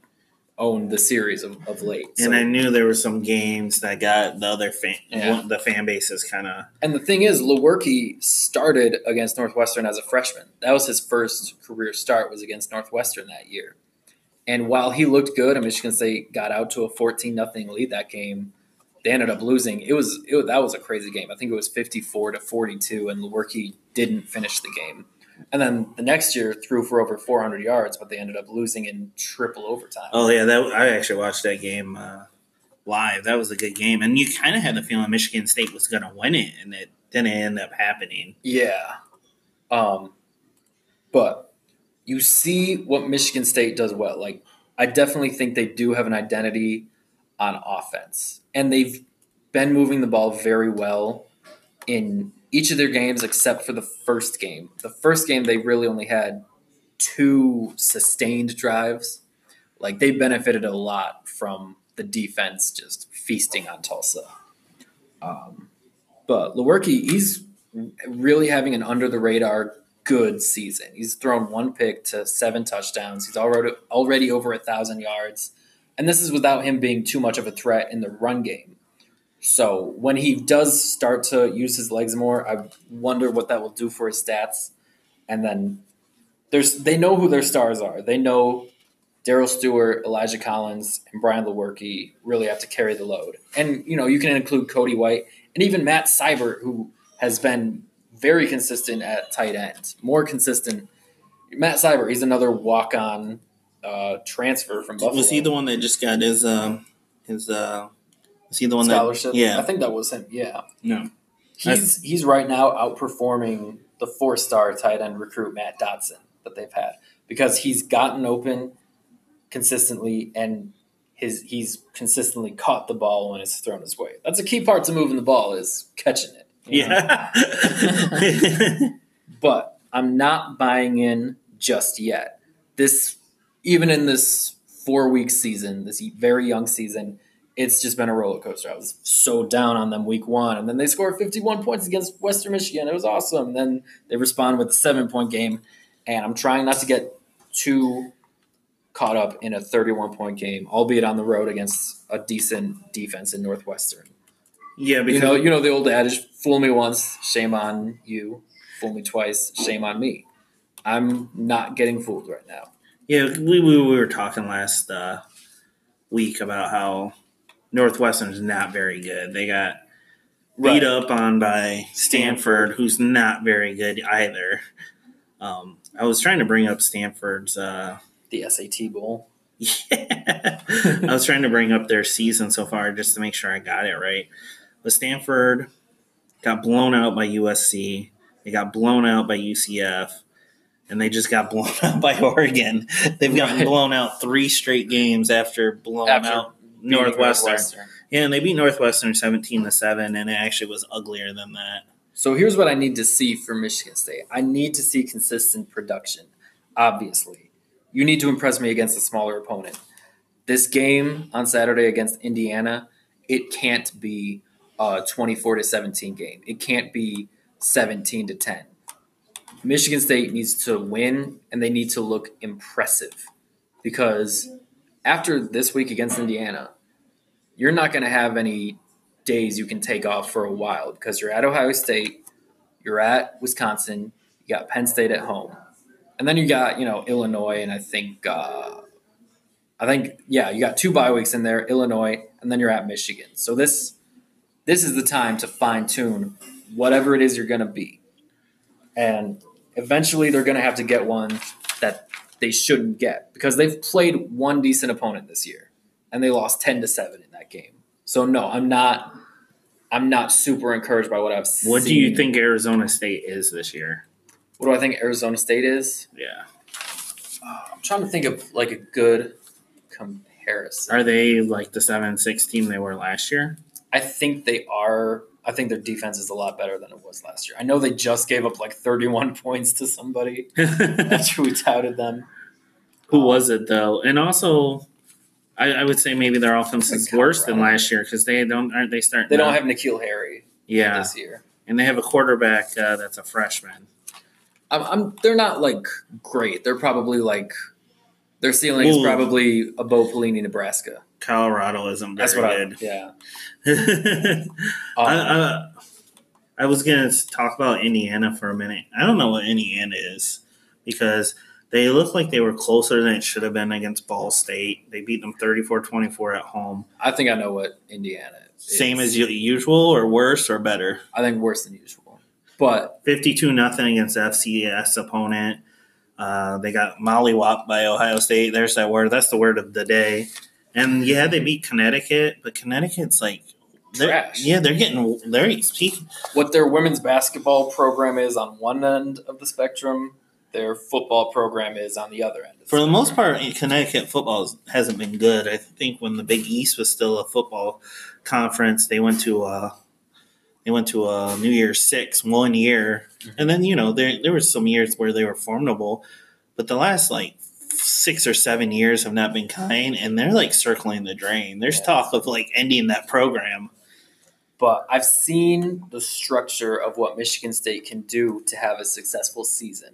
owned the series of late. So. And I knew there were some games that got the other the fan bases kind of – And the thing is, Lewerke started against Northwestern as a freshman. That was his first career start was against Northwestern that year. And while he looked good and Michigan State got out to a 14-0 lead that game, they ended up losing. That was a crazy game. I think it was 54-42, and Lewerke didn't finish the game. And then the next year threw for over 400 yards, but they ended up losing in triple overtime. Oh yeah, I actually watched that game live. That was a good game, and you kind of had the feeling Michigan State was going to win it, and it didn't end up happening. Yeah, but you see what Michigan State does well. Like I definitely think they do have an identity on offense. And they've been moving the ball very well in each of their games except for the first game. The first game, they really only had two sustained drives. Like, they benefited a lot from the defense just feasting on Tulsa. But Lewerke, he's really having an under-the-radar good season. He's thrown one pick to 7 touchdowns. He's already over 1,000 yards. And this is without him being too much of a threat in the run game. So when he does start to use his legs more, I wonder what that will do for his stats. And then they know who their stars are. They know Darryl Stewart, Elijah Collins, and Brian Lewerke really have to carry the load. And, you know, you can include Cody White and even Matt Seibert, who has been very consistent at tight end, more consistent. Matt Seibert, he's another walk-on transfer from Buffalo. Was he the one that just got his the one scholarship? I think that was him. Yeah. No. He's right now outperforming the 4-star tight end recruit Matt Dotson that they've had because he's gotten open consistently and he's consistently caught the ball when it's thrown his way. That's a key part to moving the ball is catching it. Yeah. But I'm not buying in just yet. Even in this 4-week season, this very young season, it's just been a roller coaster. I was so down on them week 1, and then they scored 51 points against Western Michigan. It was awesome. And then they respond with a 7-point game, and I'm trying not to get too caught up in a 31-point game, albeit on the road against a decent defense in Northwestern. Yeah, because you know the old adage: "Fool me once, shame on you; fool me twice, shame on me." I'm not getting fooled right now. Yeah, we were talking last week about how Northwestern's not very good. They got beat up on by Stanford, who's not very good either. I was trying to bring up Stanford's the SAT Bowl. Yeah. I was trying to bring up their season so far just to make sure I got it right. But Stanford got blown out by USC. They got blown out by UCF. And they just got blown out by Oregon. They've gotten blown out 3 straight games after out Northwestern. Yeah, and they beat Northwestern 17-7, and it actually was uglier than that. So here's what I need to see from Michigan State. I need to see consistent production, obviously. You need to impress me against a smaller opponent. This game on Saturday against Indiana, it can't be a 24-17 game. It can't be 17-10. Michigan State needs to win, and they need to look impressive because after this week against Indiana, you're not going to have any days you can take off for a while because you're at Ohio State, you're at Wisconsin, you got Penn State at home, and then you got, Illinois, and I think you got 2 bye weeks in there, Illinois, and then you're at Michigan. So this This is the time to fine-tune whatever it is you're going to be. And eventually they're going to have to get one that they shouldn't get because they've played one decent opponent this year, and they lost 10-7 in that game. So, no, I'm not super encouraged by what I've seen. What do you think Arizona State is this year? What do I think Arizona State is? Yeah. I'm trying to think of, like, a good comparison. Are they, like, the 7-6 team they were last year? I think they are. I think their defense is a lot better than it was last year. I know they just gave up, like, 31 points to somebody after we touted them. Who was it, though? And also – I would say maybe their offense is worse than last year because they don't have N'Keal Harry this year, and they have a quarterback that's a freshman. They're not like great. They're probably like their ceiling is probably above Pelini, Nebraska. Colorado isn't very good. Yeah. I was gonna talk about Indiana for a minute. I don't know what Indiana is because they looked like they were closer than it should have been against Ball State. They beat them 34-24 at home. I think I know what Indiana is. Same as usual or worse or better? I think worse than usual. But 52-0 against FCS opponent. They got mollywopped by Ohio State. There's that word. That's the word of the day. And, yeah, they beat Connecticut, but Connecticut's like trash. They're getting – what their women's basketball program is on one end of the spectrum – their football program is on the other end. For the most part, Connecticut football hasn't been good. I think when the Big East was still a football conference, they went to a New Year's Six one year, and then there were some years where they were formidable, but the last like 6 or 7 years have not been kind, and they're like circling the drain. There's talk of like ending that program. But I've seen the structure of what Michigan State can do to have a successful season.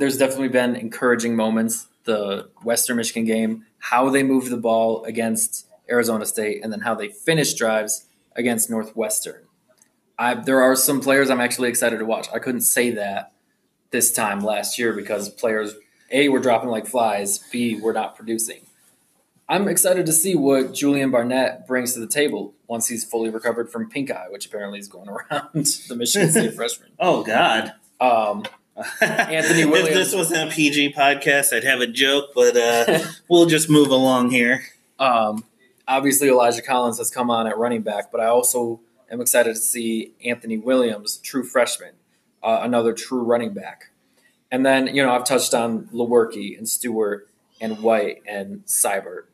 There's definitely been encouraging moments. The Western Michigan game, how they moved the ball against Arizona State, and then how they finished drives against Northwestern. There are some players I'm actually excited to watch. I couldn't say that this time last year because players A, were dropping like flies, B, were not producing. I'm excited to see what Julian Barnett brings to the table once he's fully recovered from pink eye, which apparently is going around the Michigan State freshman. Oh God. Anthony Williams. If this wasn't a PG podcast, I'd have a joke, but we'll just move along here. Obviously, Elijah Collins has come on at running back, but I also am excited to see Anthony Williams, true freshman, another true running back. And then, I've touched on Lewerke and Stewart and White and Seibert.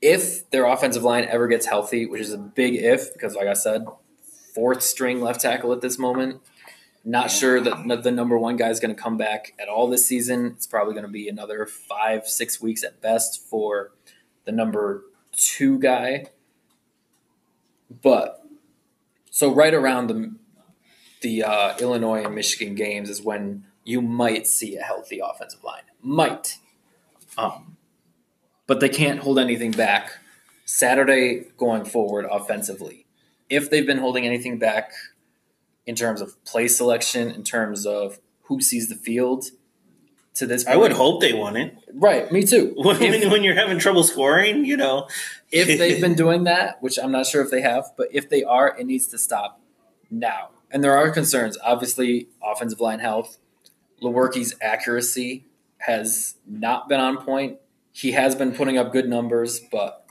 If their offensive line ever gets healthy, which is a big if, because like I said, fourth string left tackle at this moment. Not sure that the number one guy is going to come back at all this season. It's probably going to be another 5-6 weeks at best for the number two guy. But so right around the Illinois and Michigan games is when you might see a healthy offensive line. Might. But they can't hold anything back Saturday going forward offensively. If they've been holding anything back in terms of play selection, in terms of who sees the field to this point. I would hope they won it. Right, me too. When you're having trouble scoring, If they've been doing that, which I'm not sure if they have, but if they are, it needs to stop now. And there are concerns. Obviously, offensive line health. Lewerke's accuracy has not been on point. He has been putting up good numbers, but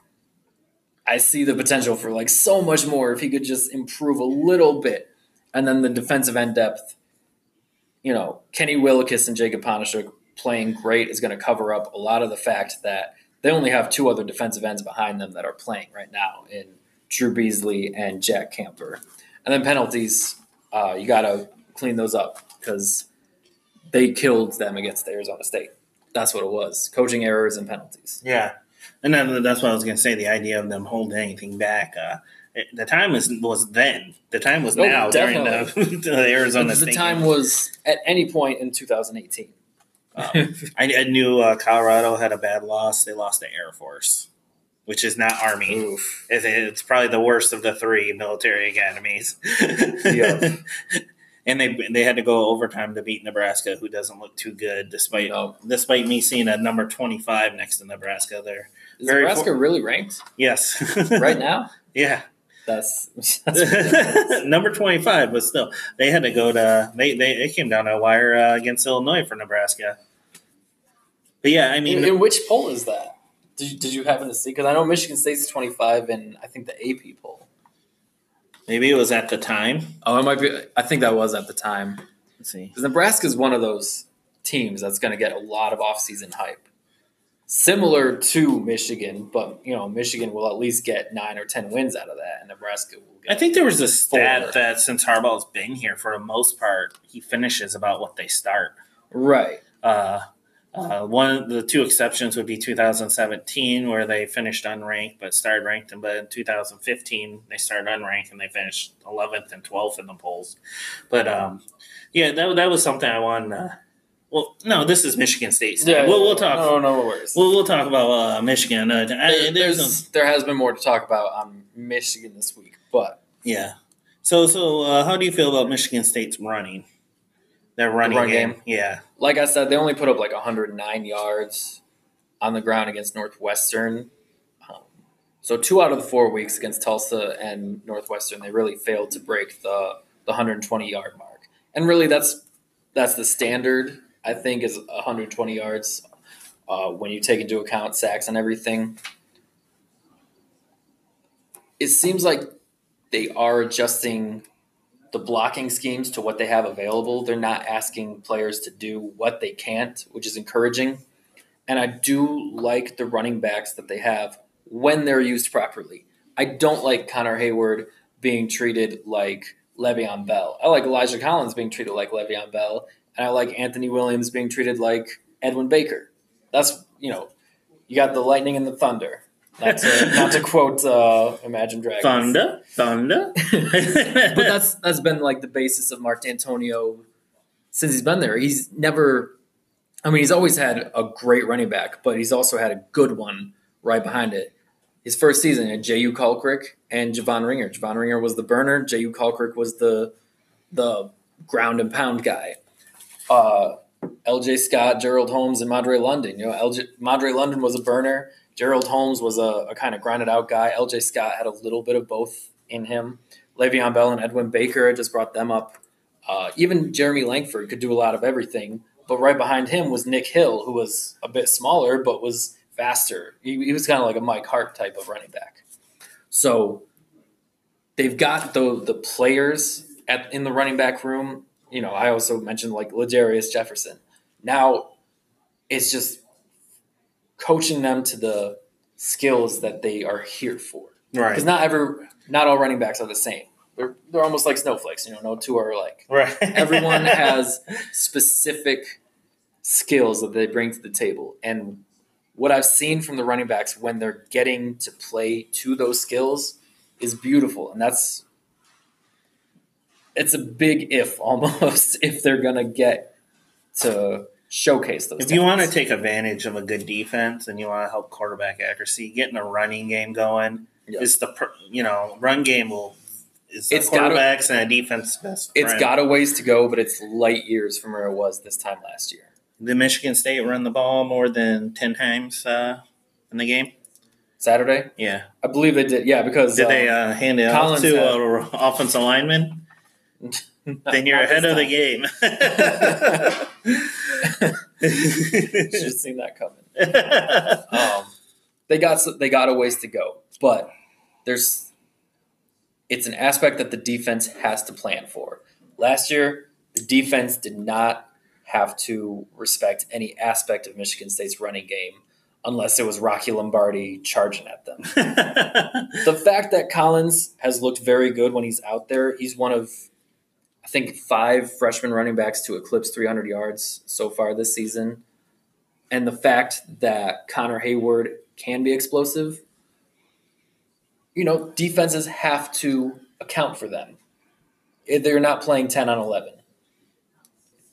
I see the potential for like so much more if he could just improve a little bit. And then the defensive end depth, Kenny Willekes and Jacob Panasiuk playing great is going to cover up a lot of the fact that they only have two other defensive ends behind them that are playing right now in Drew Beasley and Jack Camper. And then penalties, you got to clean those up because they killed them against Arizona State. That's what it was, coaching errors and penalties. Yeah, and that's what I was going to say, the idea of them holding anything back the time was then. The time was now during the Arizona State. The time was at any point in 2018. I knew Colorado had a bad loss. They lost to Air Force, which is not Army. Oof. It's probably the worst of the three military academies. Yep. And they had to go overtime to beat Nebraska, who doesn't look too good, despite me seeing a number 25 next to Nebraska there. Is Nebraska really ranked? Yes. Right now? Yeah. That's number 25, but still, they had to go to they came down to a wire against Illinois for Nebraska. But yeah, I mean, in which poll is that? Did you happen to see? Because I know Michigan State's 25, and I think the AP poll. Maybe it was at the time. Oh, it might be. I think that was at the time. Let's see, because Nebraska's one of those teams that's going to get a lot of offseason hype. Similar to Michigan, but you know Michigan will at least get 9 or 10 wins out of that, and Nebraska will get. I think there was a stat that since Harbaugh's been here, for the most part, he finishes about what they start. Right. One of the two exceptions would be 2017, where they finished unranked but started ranked, but in 2015 they started unranked and they finished 11th and 12th in the polls. But yeah, that was something I wanted to. Well, no, this is Michigan State. Yeah, we'll talk. No worries. We'll talk about Michigan. There has been more to talk about on Michigan this week, but yeah. So, how do you feel about Michigan State's running? Their running game, yeah. Like I said, they only put up like 109 yards on the ground against Northwestern. So 2 out of the 4 weeks against Tulsa and Northwestern, they really failed to break the 120-yard mark, and really that's the standard. I think is 120 yards when you take into account sacks and everything. It seems like they are adjusting the blocking schemes to what they have available. They're not asking players to do what they can't, which is encouraging. And I do like the running backs that they have when they're used properly. I don't like Connor Hayward being treated like Le'Veon Bell. I like Elijah Collins being treated like Le'Veon Bell. And I like Anthony Williams being treated like Edwin Baker. That's, you know, you got the lightning and the thunder. Not to quote Imagine Dragons. Thunder. But that's been like the basis of Mark D'Antonio since he's been there. He's never – I mean, he's always had a great running back, but he's also had a good one right behind it. His first season at J.U. Colquitt and Javon Ringer. Javon Ringer was the burner. J.U. Colquitt was the ground and pound guy. L.J. Scott, Gerald Holmes, and Madre London. You know, Madre London was a burner. Gerald Holmes was a kind of grinded-out guy. L.J. Scott had a little bit of both in him. Le'Veon Bell and Edwin Baker, I just brought them up. Even Jeremy Langford could do a lot of everything. But right behind him was Nick Hill, who was a bit smaller but was faster. He was kind of like a Mike Hart type of running back. So they've got the players in the running back room. You know, I also mentioned like Ladarius Jefferson. Now it's just coaching them to the skills that they are here for. Right. Because not all running backs are the same. They're almost like snowflakes. You know, no two are alike. Right. Everyone has specific skills that they bring to the table. And what I've seen from the running backs when they're getting to play to those skills is beautiful. And that's. It's a big if almost if they're going to get to showcase those. If you want to take advantage of a good defense and you want to help quarterback accuracy, getting a running game going is run game is the quarterbacks and a defense best friend. It's got a ways to go, but it's light years from where it was this time last year. Did Michigan State run the ball more than 10 times in the game? Saturday? Yeah. I believe they did. Yeah, because did they hand it off to an offensive lineman? Then you're ahead of the game. Should have seen that coming. They got a ways to go, but it's an aspect that the defense has to plan for. Last year, the defense did not have to respect any aspect of Michigan State's running game, unless it was Rocky Lombardi charging at them. The fact that Collins has looked very good when he's out there, he's one of, I think, 5 freshman running backs to eclipse 300 yards so far this season. And the fact that Connor Hayward can be explosive, you know, defenses have to account for them. They're not playing 10 on 11.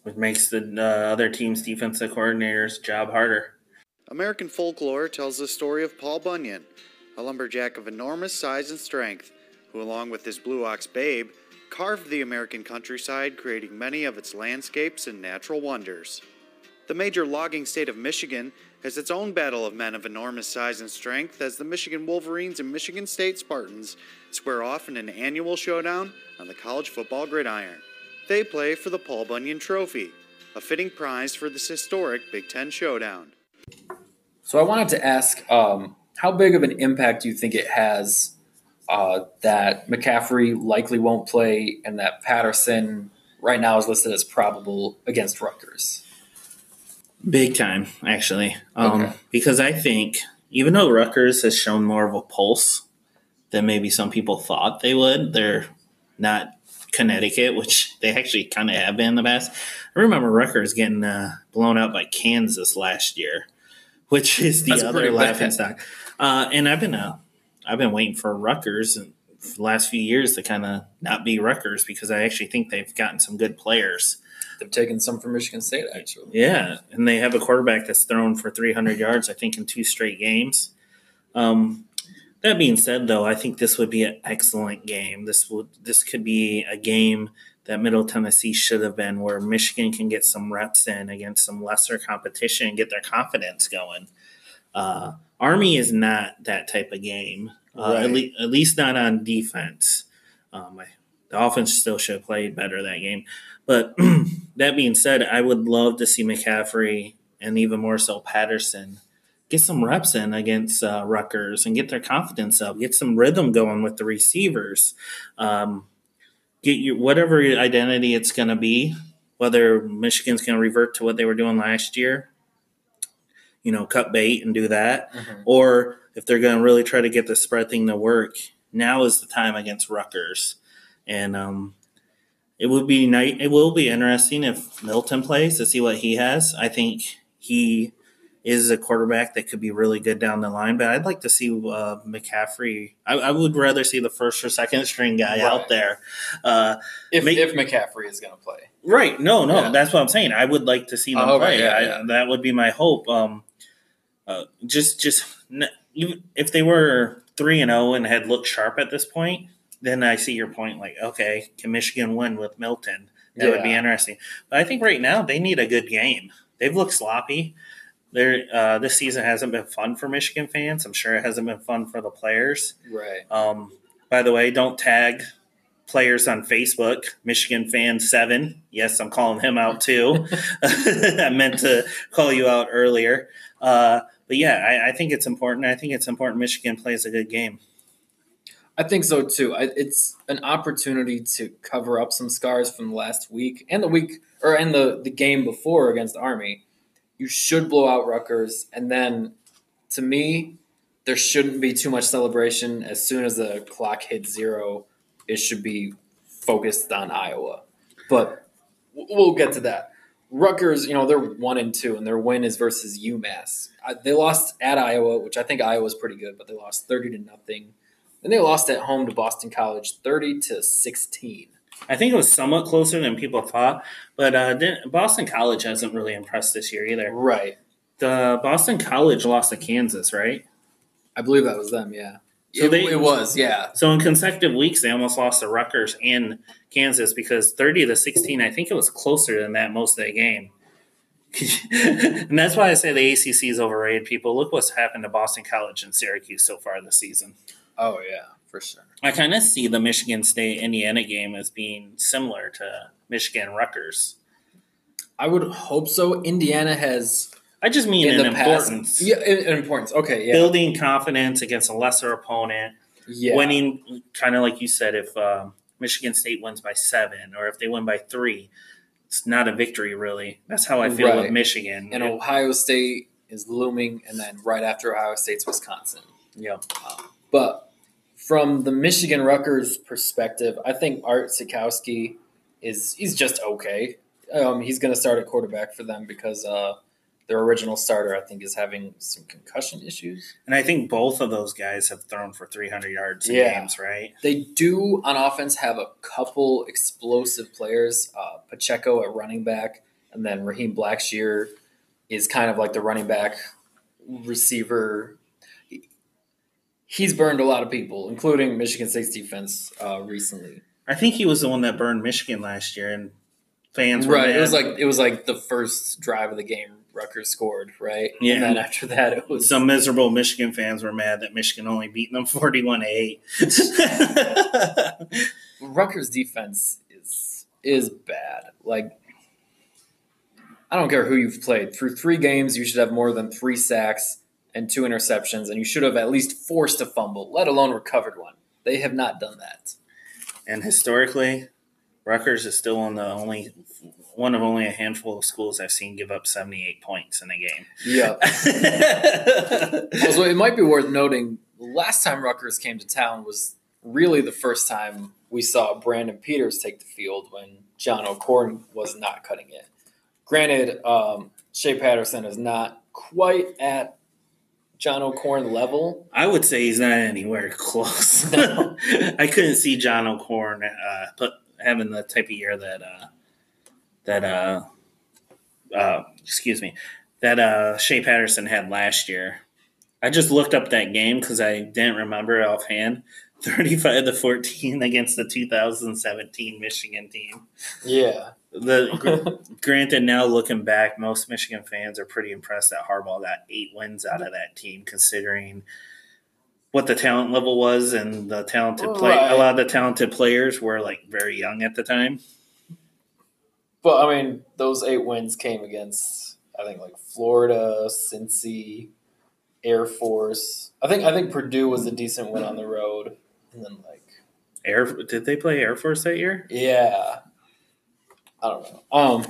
Which makes the other team's defensive coordinator's job harder. American folklore tells the story of Paul Bunyan, a lumberjack of enormous size and strength, who along with his blue ox Babe, carved the American countryside, creating many of its landscapes and natural wonders. The major logging state of Michigan has its own battle of men of enormous size and strength as the Michigan Wolverines and Michigan State Spartans square off in an annual showdown on the college football gridiron. They play for the Paul Bunyan Trophy, a fitting prize for this historic Big Ten showdown. So I wanted to ask, how big of an impact do you think it has that McCaffrey likely won't play and that Patterson right now is listed as probable against Rutgers? Big time, actually. Okay. Because I think even though Rutgers has shown more of a pulse than maybe some people thought they would, they're not Connecticut, which they actually kind of have been in the past. I remember Rutgers getting blown out by Kansas last year, which is the other laughingstock. And I've been waiting for Rutgers for the last few years to kind of not be Rutgers because I actually think they've gotten some good players. They've taken some from Michigan State, actually. Yeah, and they have a quarterback that's thrown for 300 yards, I think, in 2 straight games. That being said, though, I think this would be an excellent game. This could be a game that Middle Tennessee should have been, where Michigan can get some reps in against some lesser competition and get their confidence going. Army is not that type of game, right. at least not on defense. The offense still should have played better that game. But that being said, I would love to see McCaffrey and even more so Patterson get some reps in against Rutgers and get their confidence up, get some rhythm going with the receivers, get your whatever identity it's going to be, whether Michigan's going to revert to what they were doing last year, you know, cut bait and do that, or if they're going to really try to get the spread thing to work, now is the time against Rutgers. And it would be nice. It will be interesting if Milton plays to see what he has. I think he is a quarterback that could be really good down the line, but I'd like to see McCaffrey. I would rather see the first or second string guy out there. If McCaffrey is going to play. Right. No, yeah. That's what I'm saying. I would like to see them play. That would be my hope. If they were 3-0 and had looked sharp at this point, then I see your point, like, okay, can Michigan win with Milton? That would be interesting. But I think right now they need a good game. They've looked sloppy. This season hasn't been fun for Michigan fans. I'm sure it hasn't been fun for the players. Right. By the way, don't tag players on Facebook, Michigan Fan 7. Yes, I'm calling him out too. I meant to call you out earlier. But, yeah, I think it's important. I think it's important Michigan plays a good game. I think so, too. It's an opportunity to cover up some scars from last week and the game before against Army. You should blow out Rutgers, and then, to me, there shouldn't be too much celebration. As soon as the clock hits 0, it should be focused on Iowa. But we'll get to that. Rutgers, they're 1-2, and their win is versus UMass. They lost at Iowa, which I think Iowa's pretty good, but they lost 30-0. Then they lost at home to Boston College, 30-16. I think it was somewhat closer than people thought, but Boston College hasn't really impressed this year either. Right. The Boston College lost to Kansas, right? I believe that was them, yeah. So it was, yeah. So in consecutive weeks, they almost lost to Rutgers and Kansas because 30-16, I think it was closer than that most of the game. And that's why I say the ACC is overrated, people. Look what's happened to Boston College and Syracuse so far this season. Oh, yeah, for sure. I kind of see the Michigan State-Indiana game as being similar to Michigan-Rutgers. I would hope so. Indiana has – I just mean in importance. Yeah, in importance. Okay, yeah. Building confidence against a lesser opponent. Yeah. Winning, kind of like you said, if Michigan State wins by 7 or if they win by 3, it's not a victory, really. That's how I feel with Michigan. And Ohio State is looming, and then right after Ohio State's Wisconsin. Yeah. But from the Michigan Rutgers perspective, I think Art Sikowski he's just okay. He's going to start at quarterback for them because their original starter, I think, is having some concussion issues. And I think both of those guys have thrown for 300 yards in games, right? They do, on offense, have a couple explosive players. Pacheco at running back, and then Raheem Blackshear is kind of like the running back receiver. He's burned a lot of people, including Michigan State's defense recently. I think he was the one that burned Michigan last year, and fans were mad. It was like the first drive of the game Rutgers scored, right? Yeah. And then after that, it was... Some miserable Michigan fans were mad that Michigan only beat them 41-8. Rutgers defense is bad. Like, I don't care who you've played. Through three games, you should have more than 3 sacks and 2 interceptions, and you should have at least forced a fumble, let alone recovered one. They have not done that. And historically, Rutgers is still on the only... one of only a handful of schools I've seen give up 78 points in a game. Yeah. Also, it might be worth noting, the last time Rutgers came to town was really the first time we saw Brandon Peters take the field when John O'Corn was not cutting it. Granted, Shea Patterson is not quite at John O'Corn level. I would say he's not anywhere close. No. I couldn't see John O'Corn having the type of year that that Shea Patterson had last year. I just looked up that game because I didn't remember it offhand. 35-14 against the 2017 Michigan team. Yeah. Granted, now looking back, most Michigan fans are pretty impressed that Harbaugh got 8 wins out of that team, considering what the talent level was and the talented a lot of the talented players were like very young at the time. But, I mean, those 8 wins came against, I think, like Florida, Cincy, Air Force. I think Purdue was a decent win on the road. And then, like... Did they play Air Force that year? Yeah. I don't know.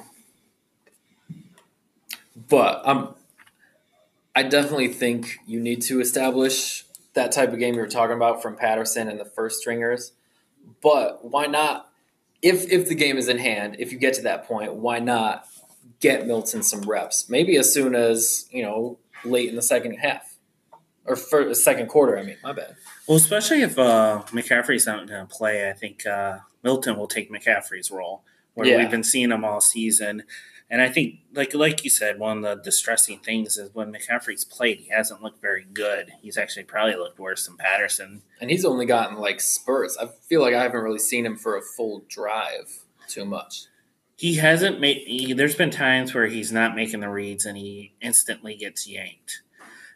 But I definitely think you need to establish that type of game you were talking about from Patterson and the first stringers. But why not... If the game is in hand, if you get to that point, why not get Milton some reps? Maybe as soon as, late in the second half. Or for the second quarter, my bad. Well, especially if McCaffrey's not going to play, I think Milton will take McCaffrey's role, where we've been seeing him all season. And I think, like you said, one of the distressing things is when McCaffrey's played, he hasn't looked very good. He's actually probably looked worse than Patterson. And he's only gotten, spurts. I feel like I haven't really seen him for a full drive too much. He hasn't there's been times where he's not making the reads and he instantly gets yanked.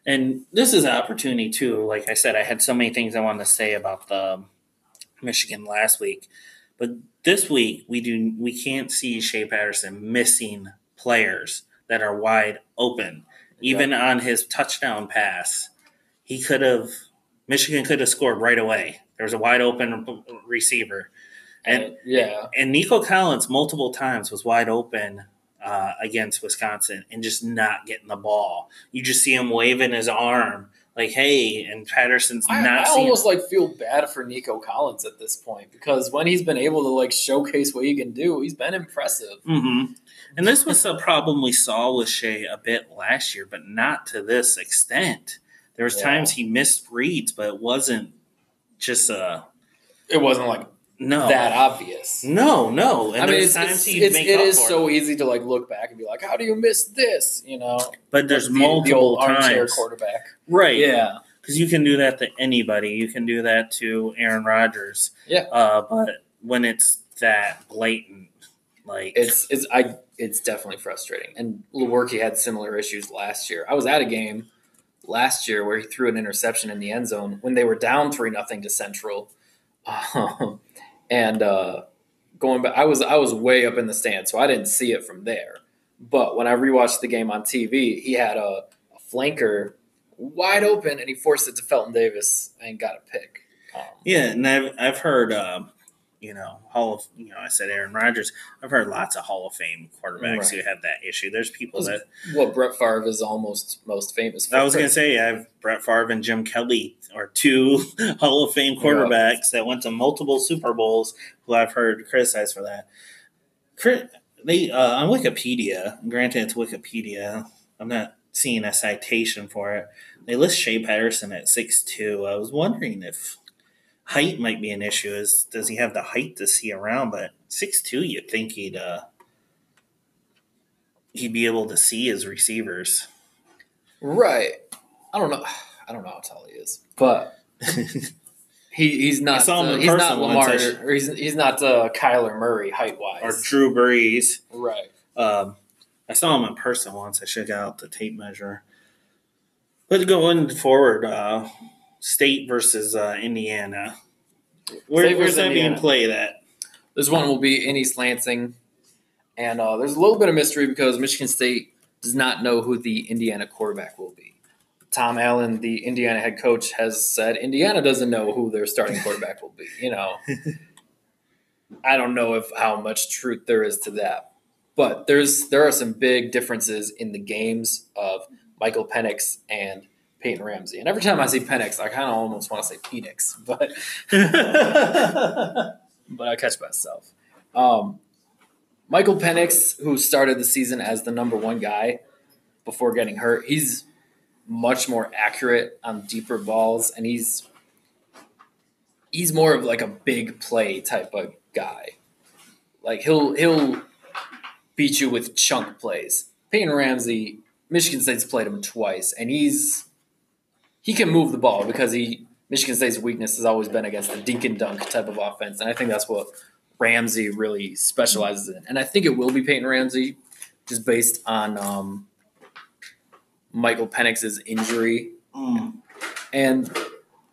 And this is an opportunity, too. Like I said, I had so many things I wanted to say about the Michigan last week. But this week, we can't see Shea Patterson missing players that are wide open. Exactly. Even on his touchdown pass, Michigan could have scored right away. There was a wide open receiver. And Nico Collins multiple times was wide open against Wisconsin and just not getting the ball. You just see him waving his arm. Like, hey, and Patterson's not seeing. I almost, feel bad for Nico Collins at this point because when he's been able to, showcase what he can do, he's been impressive. Mm-hmm. And this was the problem we saw with Shea a bit last year, but not to this extent. There was times he missed reads, but it wasn't just a – It wasn't, that obvious. No. And there's times he'd make up for it. It is so easy to, look back and be like, how do you miss this, But there's multiple times. Armchair quarterback. Right. Yeah. Because you can do that to anybody. You can do that to Aaron Rodgers. Yeah. But when it's that blatant, It's definitely frustrating. And Lewerke had similar issues last year. I was at a game last year where he threw an interception in the end zone when they were down 3-0 to Central. And going back, I was way up in the stands, so I didn't see it from there. But when I rewatched the game on TV, he had a flanker wide open, and he forced it to Felton Davis and got a pick. And I've heard, I said Aaron Rodgers. I've heard lots of Hall of Fame quarterbacks who have that issue. There's people Brett Favre is almost most famous for. I was going to say, I have Brett Favre and Jim Kelly are 2 Hall of Fame quarterbacks that went to multiple Super Bowls who I've heard criticized for that. They on Wikipedia, granted it's Wikipedia, I'm not seeing a citation for it. They list Shea Patterson at 6'2". I was wondering if height might be an issue. Does he have the height to see around? But 6'2", you'd think he'd be able to see his receivers. Right. I don't know how tall he is, but he's not. He's not Lamar. Or he's not Kyler Murray height wise. Or Drew Brees. Right. I saw him in person once. I shook out the tape measure. But going forward, State versus Indiana. Where's that being played at? This one will be in East Lansing. And there's a little bit of mystery because Michigan State does not know who the Indiana quarterback will be. Tom Allen, the Indiana head coach, has said Indiana doesn't know who their starting quarterback will be. You know, I don't know if how much truth there is to that. But there are some big differences in the games of Michael Penix and Peyton Ramsey. And every time I see Penix, I kind of almost want to say Penix, but but I catch myself. Michael Penix, who started the season as the number one guy before getting hurt, he's much more accurate on deeper balls, and he's more of like a big play type of guy. Like he'll beat you with chunk plays. Peyton Ramsey, Michigan State's played him twice, and he can move the ball because Michigan State's weakness has always been against the dink and dunk type of offense, and I think that's what Ramsey really specializes in. And I think it will be Peyton Ramsey just based on Michael Penix's injury. And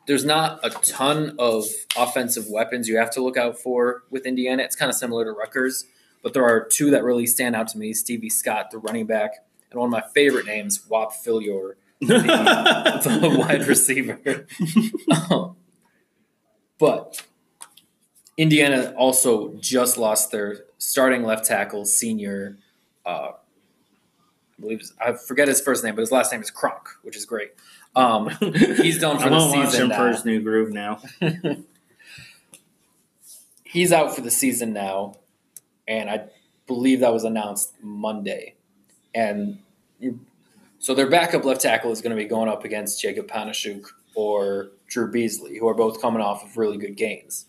there's not a ton of offensive weapons you have to look out for with Indiana. It's kind of similar to Rutgers, but there are two that really stand out to me. Stevie Scott, the running back, and one of my favorite names, Wap Fillior, the wide receiver. But Indiana also just lost their starting left tackle, senior. I forget his first name, but his last name is Kronk, which is great. He's done for the season now. His new groove now. He's out for the season now, and I believe that was announced Monday. And so their backup left tackle is going to be going up against Jacob Panasiuk or Drew Beasley, who are both coming off of really good games.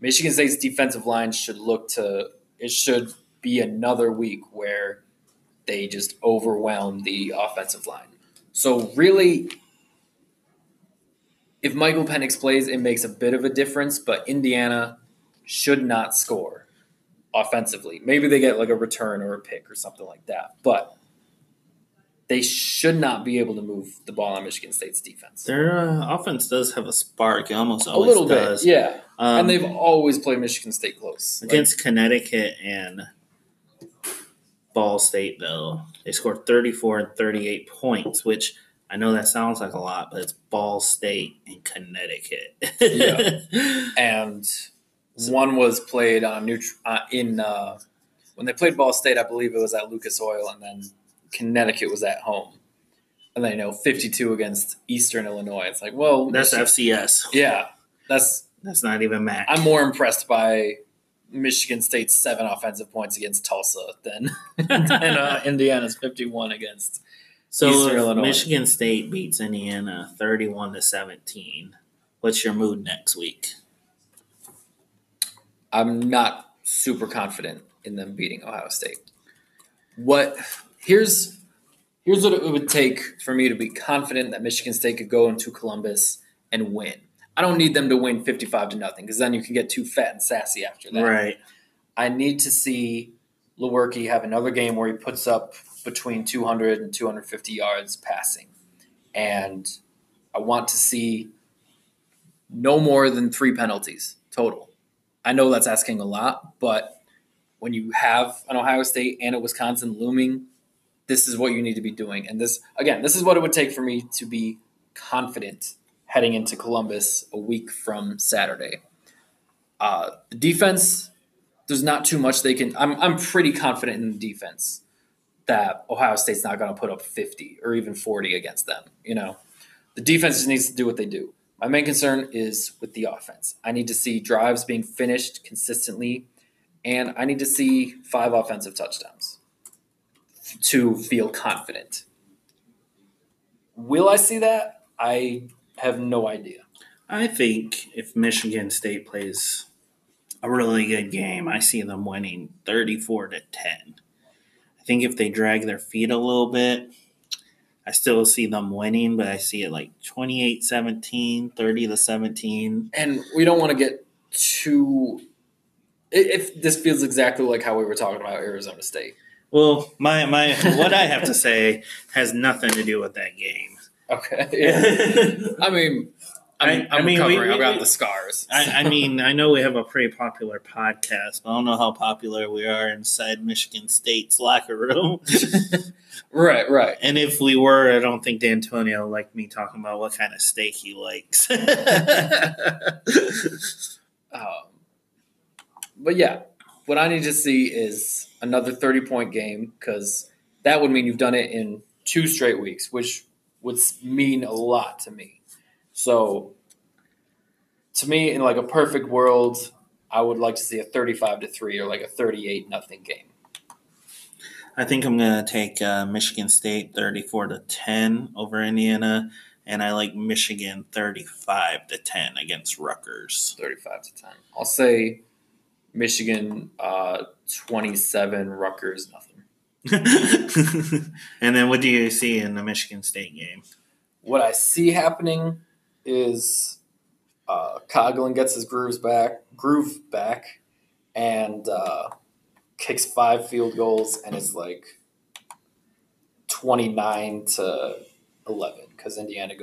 Michigan State's defensive line should be another week where they just overwhelm the offensive line. So really, if Michael Penix plays, it makes a bit of a difference, but Indiana should not score offensively. Maybe they get like a return or a pick or something like that, but they should not be able to move the ball on Michigan State's defense. Their offense does have a spark. It almost always does. A little bit, yeah. And they've always played Michigan State close. Against Connecticut and Ball State, though, they scored 34 and 38 points, which I know that sounds like a lot, but it's Ball State and Connecticut. Yeah. And one was played on when they played Ball State, I believe it was at Lucas Oil, and then Connecticut was at home. And then, 52 against Eastern Illinois. It's like, well, that's FCS. Yeah. That's not even MAC. I'm more impressed by Michigan State's 7 offensive points against Tulsa than Indiana's 51 against Eastern Illinois. Michigan State beats Indiana 31-17. What's your mood next week? I'm not super confident in them beating Ohio State. Here's what it would take for me to be confident that Michigan State could go into Columbus and win. I don't need them to win 55-0 because then you can get too fat and sassy after that. Right. I need to see Lewerke have another game where he puts up between 200 and 250 yards passing. And I want to see no more than 3 penalties total. I know that's asking a lot, but when you have an Ohio State and a Wisconsin looming, this is what you need to be doing. And this is what it would take for me to be confident heading into Columbus a week from Saturday. The defense, there's not too much they can – I'm pretty confident in the defense that Ohio State's not going to put up 50 or even 40 against them. The defense just needs to do what they do. My main concern is with the offense. I need to see drives being finished consistently, and I need to see 5 offensive touchdowns to feel confident. Will I see that? I have no idea. I think if Michigan State plays a really good game, I see them winning 34-10. I think if they drag their feet a little bit, I still see them winning, but I see it like 28-17, 30-17. And we don't want to get too – if this feels exactly like how we were talking about Arizona State. Well, my what I have to say has nothing to do with that game. Okay. Yeah. I mean, I've got the scars. I mean, I know we have a pretty popular podcast, but I don't know how popular we are inside Michigan State's locker room. Right. And if we were, I don't think D'Antonio liked me talking about what kind of steak he likes. But yeah, what I need to see is another 30-point game, because that would mean you've done it in 2 straight weeks, which would mean a lot to me. So, to me, in like a perfect world, I would like to see a 35-3 or like a 38-0 game. I think I'm going to take Michigan State 34-10 over Indiana, and I like Michigan 35-10 against Rutgers. 35-10. I'll say Michigan 27, Rutgers 0. And then what do you see in the Michigan State game? What I see happening is Coughlin gets his groove back, and kicks 5 field goals, and it's like 29-11 because Indiana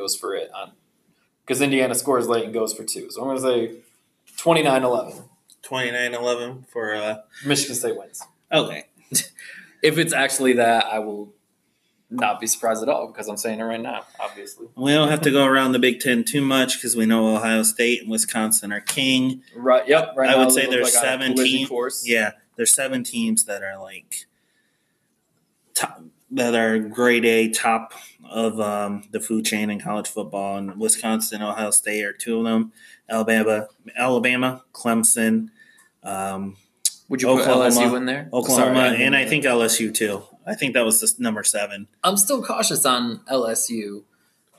scores late and goes for 2. So I'm going to say 29-11. 29-11 for Michigan State wins. Okay. If it's actually that, I will not be surprised at all, because I'm saying it right now, obviously. We don't have to go around the Big Ten too much, because we know Ohio State and Wisconsin are king. Right. Yep. Right. I would say there's like 7 teams. Yeah, there's 7 teams that are like top, that are grade A top of the food chain in college football, and Wisconsin, Ohio State are 2 of them. Alabama, Clemson. Would you put LSU in there? Oklahoma, and I think LSU too. I think that was just number 7. I'm still cautious on LSU.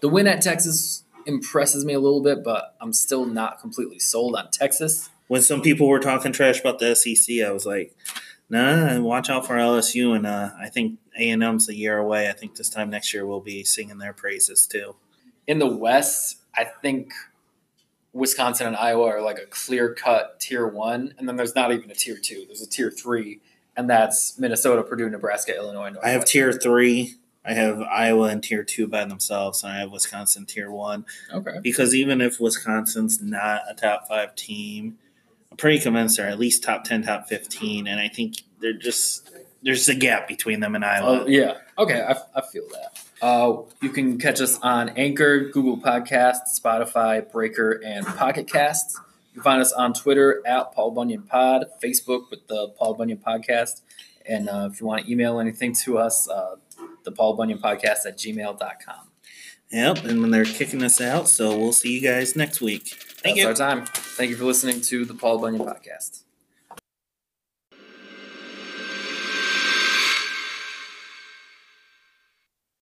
The win at Texas impresses me a little bit, but I'm still not completely sold on Texas. When some people were talking trash about the SEC, I was like, nah, watch out for LSU. And I think A&M's a year away. I think this time next year we'll be singing their praises too. In the West, I think Wisconsin and Iowa are like a clear-cut Tier 1, and then there's not even a Tier 2. There's a Tier 3. And that's Minnesota, Purdue, Nebraska, Illinois. I have Tier 3. I have Iowa in Tier 2 by themselves, and I have Wisconsin Tier 1. Okay. Because even if Wisconsin's not a top 5 team, I'm pretty convinced they're at least top 10, top 15, and I think they're just there's a gap between them and Iowa. Yeah. Okay, I feel that. You can catch us on Anchor, Google Podcasts, Spotify, Breaker, and Pocket Casts. You can find us on Twitter at Paul Bunyan Pod, Facebook with the Paul Bunyan Podcast. And if you want to email anything to us, the Paul Bunyan Podcast at gmail.com. Yep, and they're kicking us out, so we''ll see you guys next week. Thank you. That's our time. Thank you for listening to the Paul Bunyan Podcast.